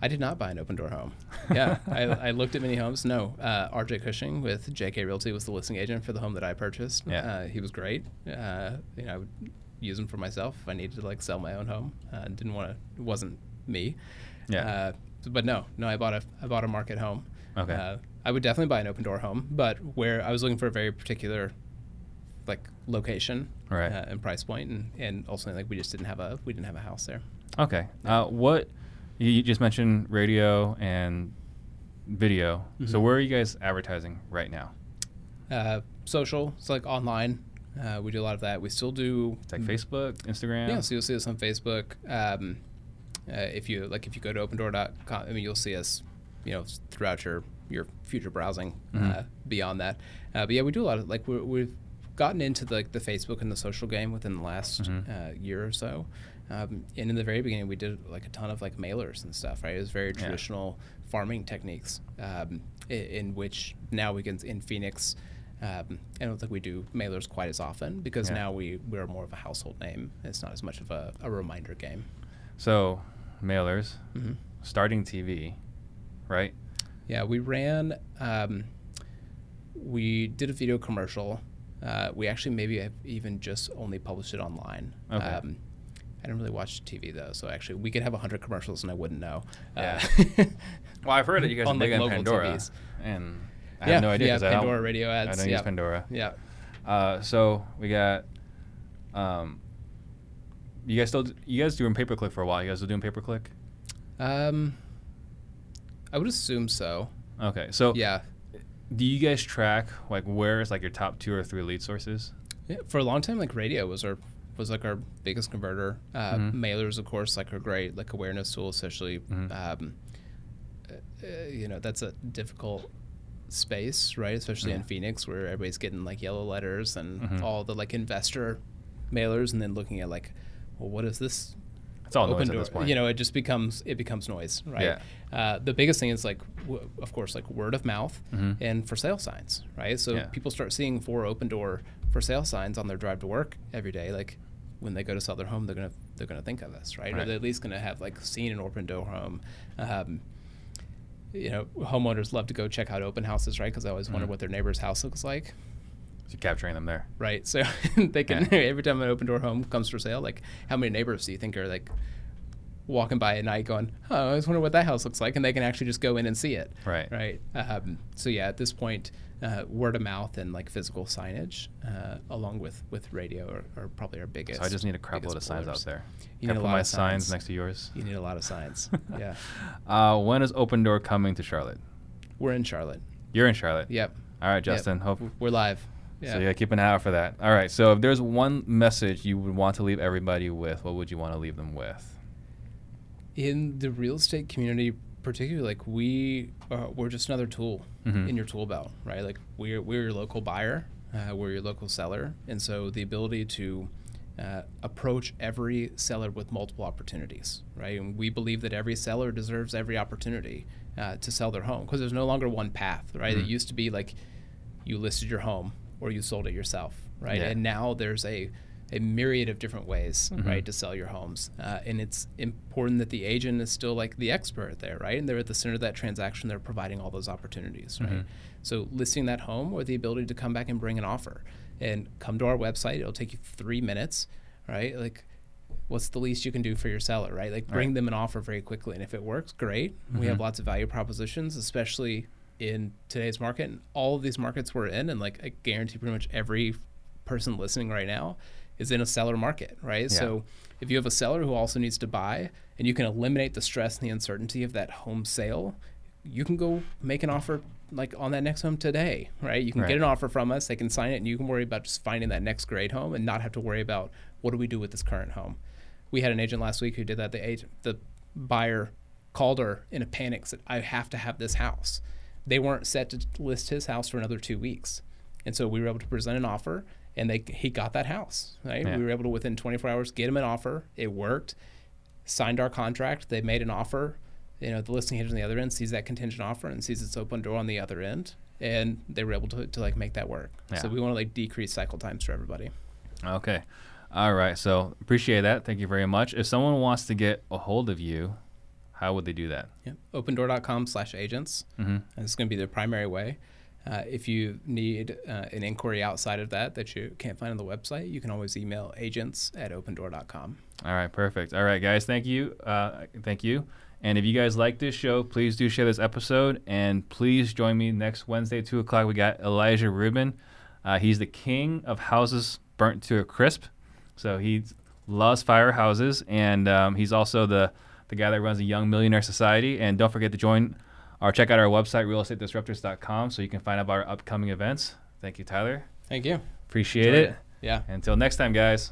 I did not buy an Opendoor home. Yeah. I, I looked at many homes. No. Uh, R J Cushing with J K Realty was the listing agent for the home that I purchased. Yeah. Uh, he was great. Uh, you know, I would use him for myself if I needed to like sell my own home. Uh, didn't want to, it wasn't me. Yeah. Uh, but no, no, I bought a, I bought a market home. Okay. Uh, I would definitely buy an Opendoor home, but where I was looking for a very particular like location right. uh, and price point, and, and also like we just didn't have a, we didn't have a house there. Okay. Uh, what, you just mentioned radio and video. Mm-hmm. So where are you guys advertising right now? Uh, social. It's like online. Uh, we do a lot of that. We still do. It's like Facebook, Instagram. Yeah, so you'll see us on Facebook. Um, uh, if you like, if you go to opendoor dot com, I mean, you'll see us, you know, throughout your, your future browsing mm-hmm. uh, beyond that. Uh, but yeah, we do a lot of like we're, we've gotten into the, like the Facebook and the social game within the last mm-hmm. uh, year or so. Um, and in the very beginning, we did like a ton of like mailers and stuff, right? It was very traditional yeah. farming techniques, um, in, in which now we can in Phoenix. Um, I don't think we do mailers quite as often because yeah. now we, we are more of a household name. It's not as much of a, a reminder game. So mailers, mm-hmm. starting T V, right? Yeah, we ran, um, we did a video commercial. Uh, we actually maybe have even just only published it online. Okay. Um, I don't really watch T V though, so actually we could have one hundred commercials and I wouldn't know. Yeah. Uh, well, I've heard that you guys are big on Pandora. T Vs. And I yeah. have no idea because yeah, I Pandora don't, radio ads. I don't yeah. use Pandora. Yeah. Uh, so we got, um, you guys still, you guys doing pay-per-click for a while. You guys were doing pay-per-click? Um, I would assume so. Okay. So yeah. Do you guys track like where's like your top two or three lead sources? Yeah, for a long time, like radio was our, was like our biggest converter. Uh, mm-hmm. Mailers, of course, like are great, like awareness tool, especially, mm-hmm. um, uh, you know, that's a difficult space, right? Especially yeah. in Phoenix where everybody's getting like yellow letters and mm-hmm. all the like investor mailers, and then looking at like, well, what is this? It's all noise at this point. You know, it just becomes, it becomes noise, right? Yeah. Uh, the biggest thing is like, w- of course, like word of mouth mm-hmm. and for sale signs, right? So yeah. people start seeing for Opendoor for sale signs on their drive to work every day. Like when they go to sell their home, they're going to, they're going to think of us, right? right? Or they're at least going to have like seen an Opendoor home. Um, you know, homeowners love to go check out open houses, right? Because I always mm-hmm. wonder what their neighbor's house looks like. So you're capturing them there. Right. So they can, yeah. every time an Opendoor home comes for sale, like how many neighbors do you think are like walking by at night going, oh, I always wonder what that house looks like. And they can actually just go in and see it. Right. Right. Um, so yeah, at this point, uh, word of mouth and like physical signage, uh, along with, with radio are, are probably our biggest. So I just need a crap load of signs out there. You need a lot of my signs next to yours. You need a lot of signs. Yeah. Uh, when is Opendoor coming to Charlotte? We're in Charlotte. You're in Charlotte. Yep. All right, Justin. Yep. Hope we're live. Yeah. So yeah, keep an eye out for that. All right. So if there's one message you would want to leave everybody with, what would you want to leave them with? In the real estate community, particularly, like we are, we're just another tool mm-hmm. in your tool belt, right? Like we're we're your local buyer, uh, we're your local seller, and so the ability to uh, approach every seller with multiple opportunities, right? And we believe that every seller deserves every opportunity, uh, to sell their home, because there's no longer one path, right? Mm-hmm. It used to be like you listed your home or you sold it yourself, right? Yeah. And now there's a a myriad of different ways, mm-hmm. right, to sell your homes. Uh, and it's important that the agent is still like the expert there, right? And they're at the center of that transaction. They're providing all those opportunities, right? Mm-hmm. So listing that home or the ability to come back and bring an offer and come to our website. It'll take you three minutes, right? Like, what's the least you can do for your seller, right? Like, bring right. them an offer very quickly. And if it works, great. Mm-hmm. We have lots of value propositions, especially in today's market. And all of these markets we're in, and like, I guarantee pretty much every person listening right now is in a seller market, right? Yeah. So if you have a seller who also needs to buy, and you can eliminate the stress and the uncertainty of that home sale, you can go make an offer like on that next home today, right? You can right. get an offer from us, they can sign it, and you can worry about just finding that next great home and not have to worry about, what do we do with this current home? We had an agent last week who did that. The agent, the buyer called her in a panic, said, I have to have this house. They weren't set to list his house for another two weeks. And so we were able to present an offer, and they he got that house, right? Yeah. We were able to, within twenty-four hours, get him an offer. It worked. Signed our contract. They made an offer. You know, the listing agent on the other end sees that contingent offer and sees its open door on the other end, and they were able to, to like, make that work. Yeah. So we want to, like, decrease cycle times for everybody. Okay. All right. So appreciate that. Thank you very much. If someone wants to get a hold of you, how would they do that? Yep. Opendoor.com slash agents. Mm-hmm. That's going to be their primary way. Uh, if you need uh, an inquiry outside of that that you can't find on the website, you can always email agents at opendoor dot com. All right, perfect. All right, guys, thank you. Uh, thank you. And if you guys like this show, please do share this episode. And please join me next Wednesday, two o'clock. We got Elijah Rubin. Uh, he's the king of houses burnt to a crisp. So he loves firehouses. And um, he's also the, the guy that runs the Young Millionaire Society. And don't forget to join or check out our website, real estate disruptors dot com, so you can find out about our upcoming events. Thank you, Tyler. Thank you. Appreciate it. it. Yeah. Until next time, guys.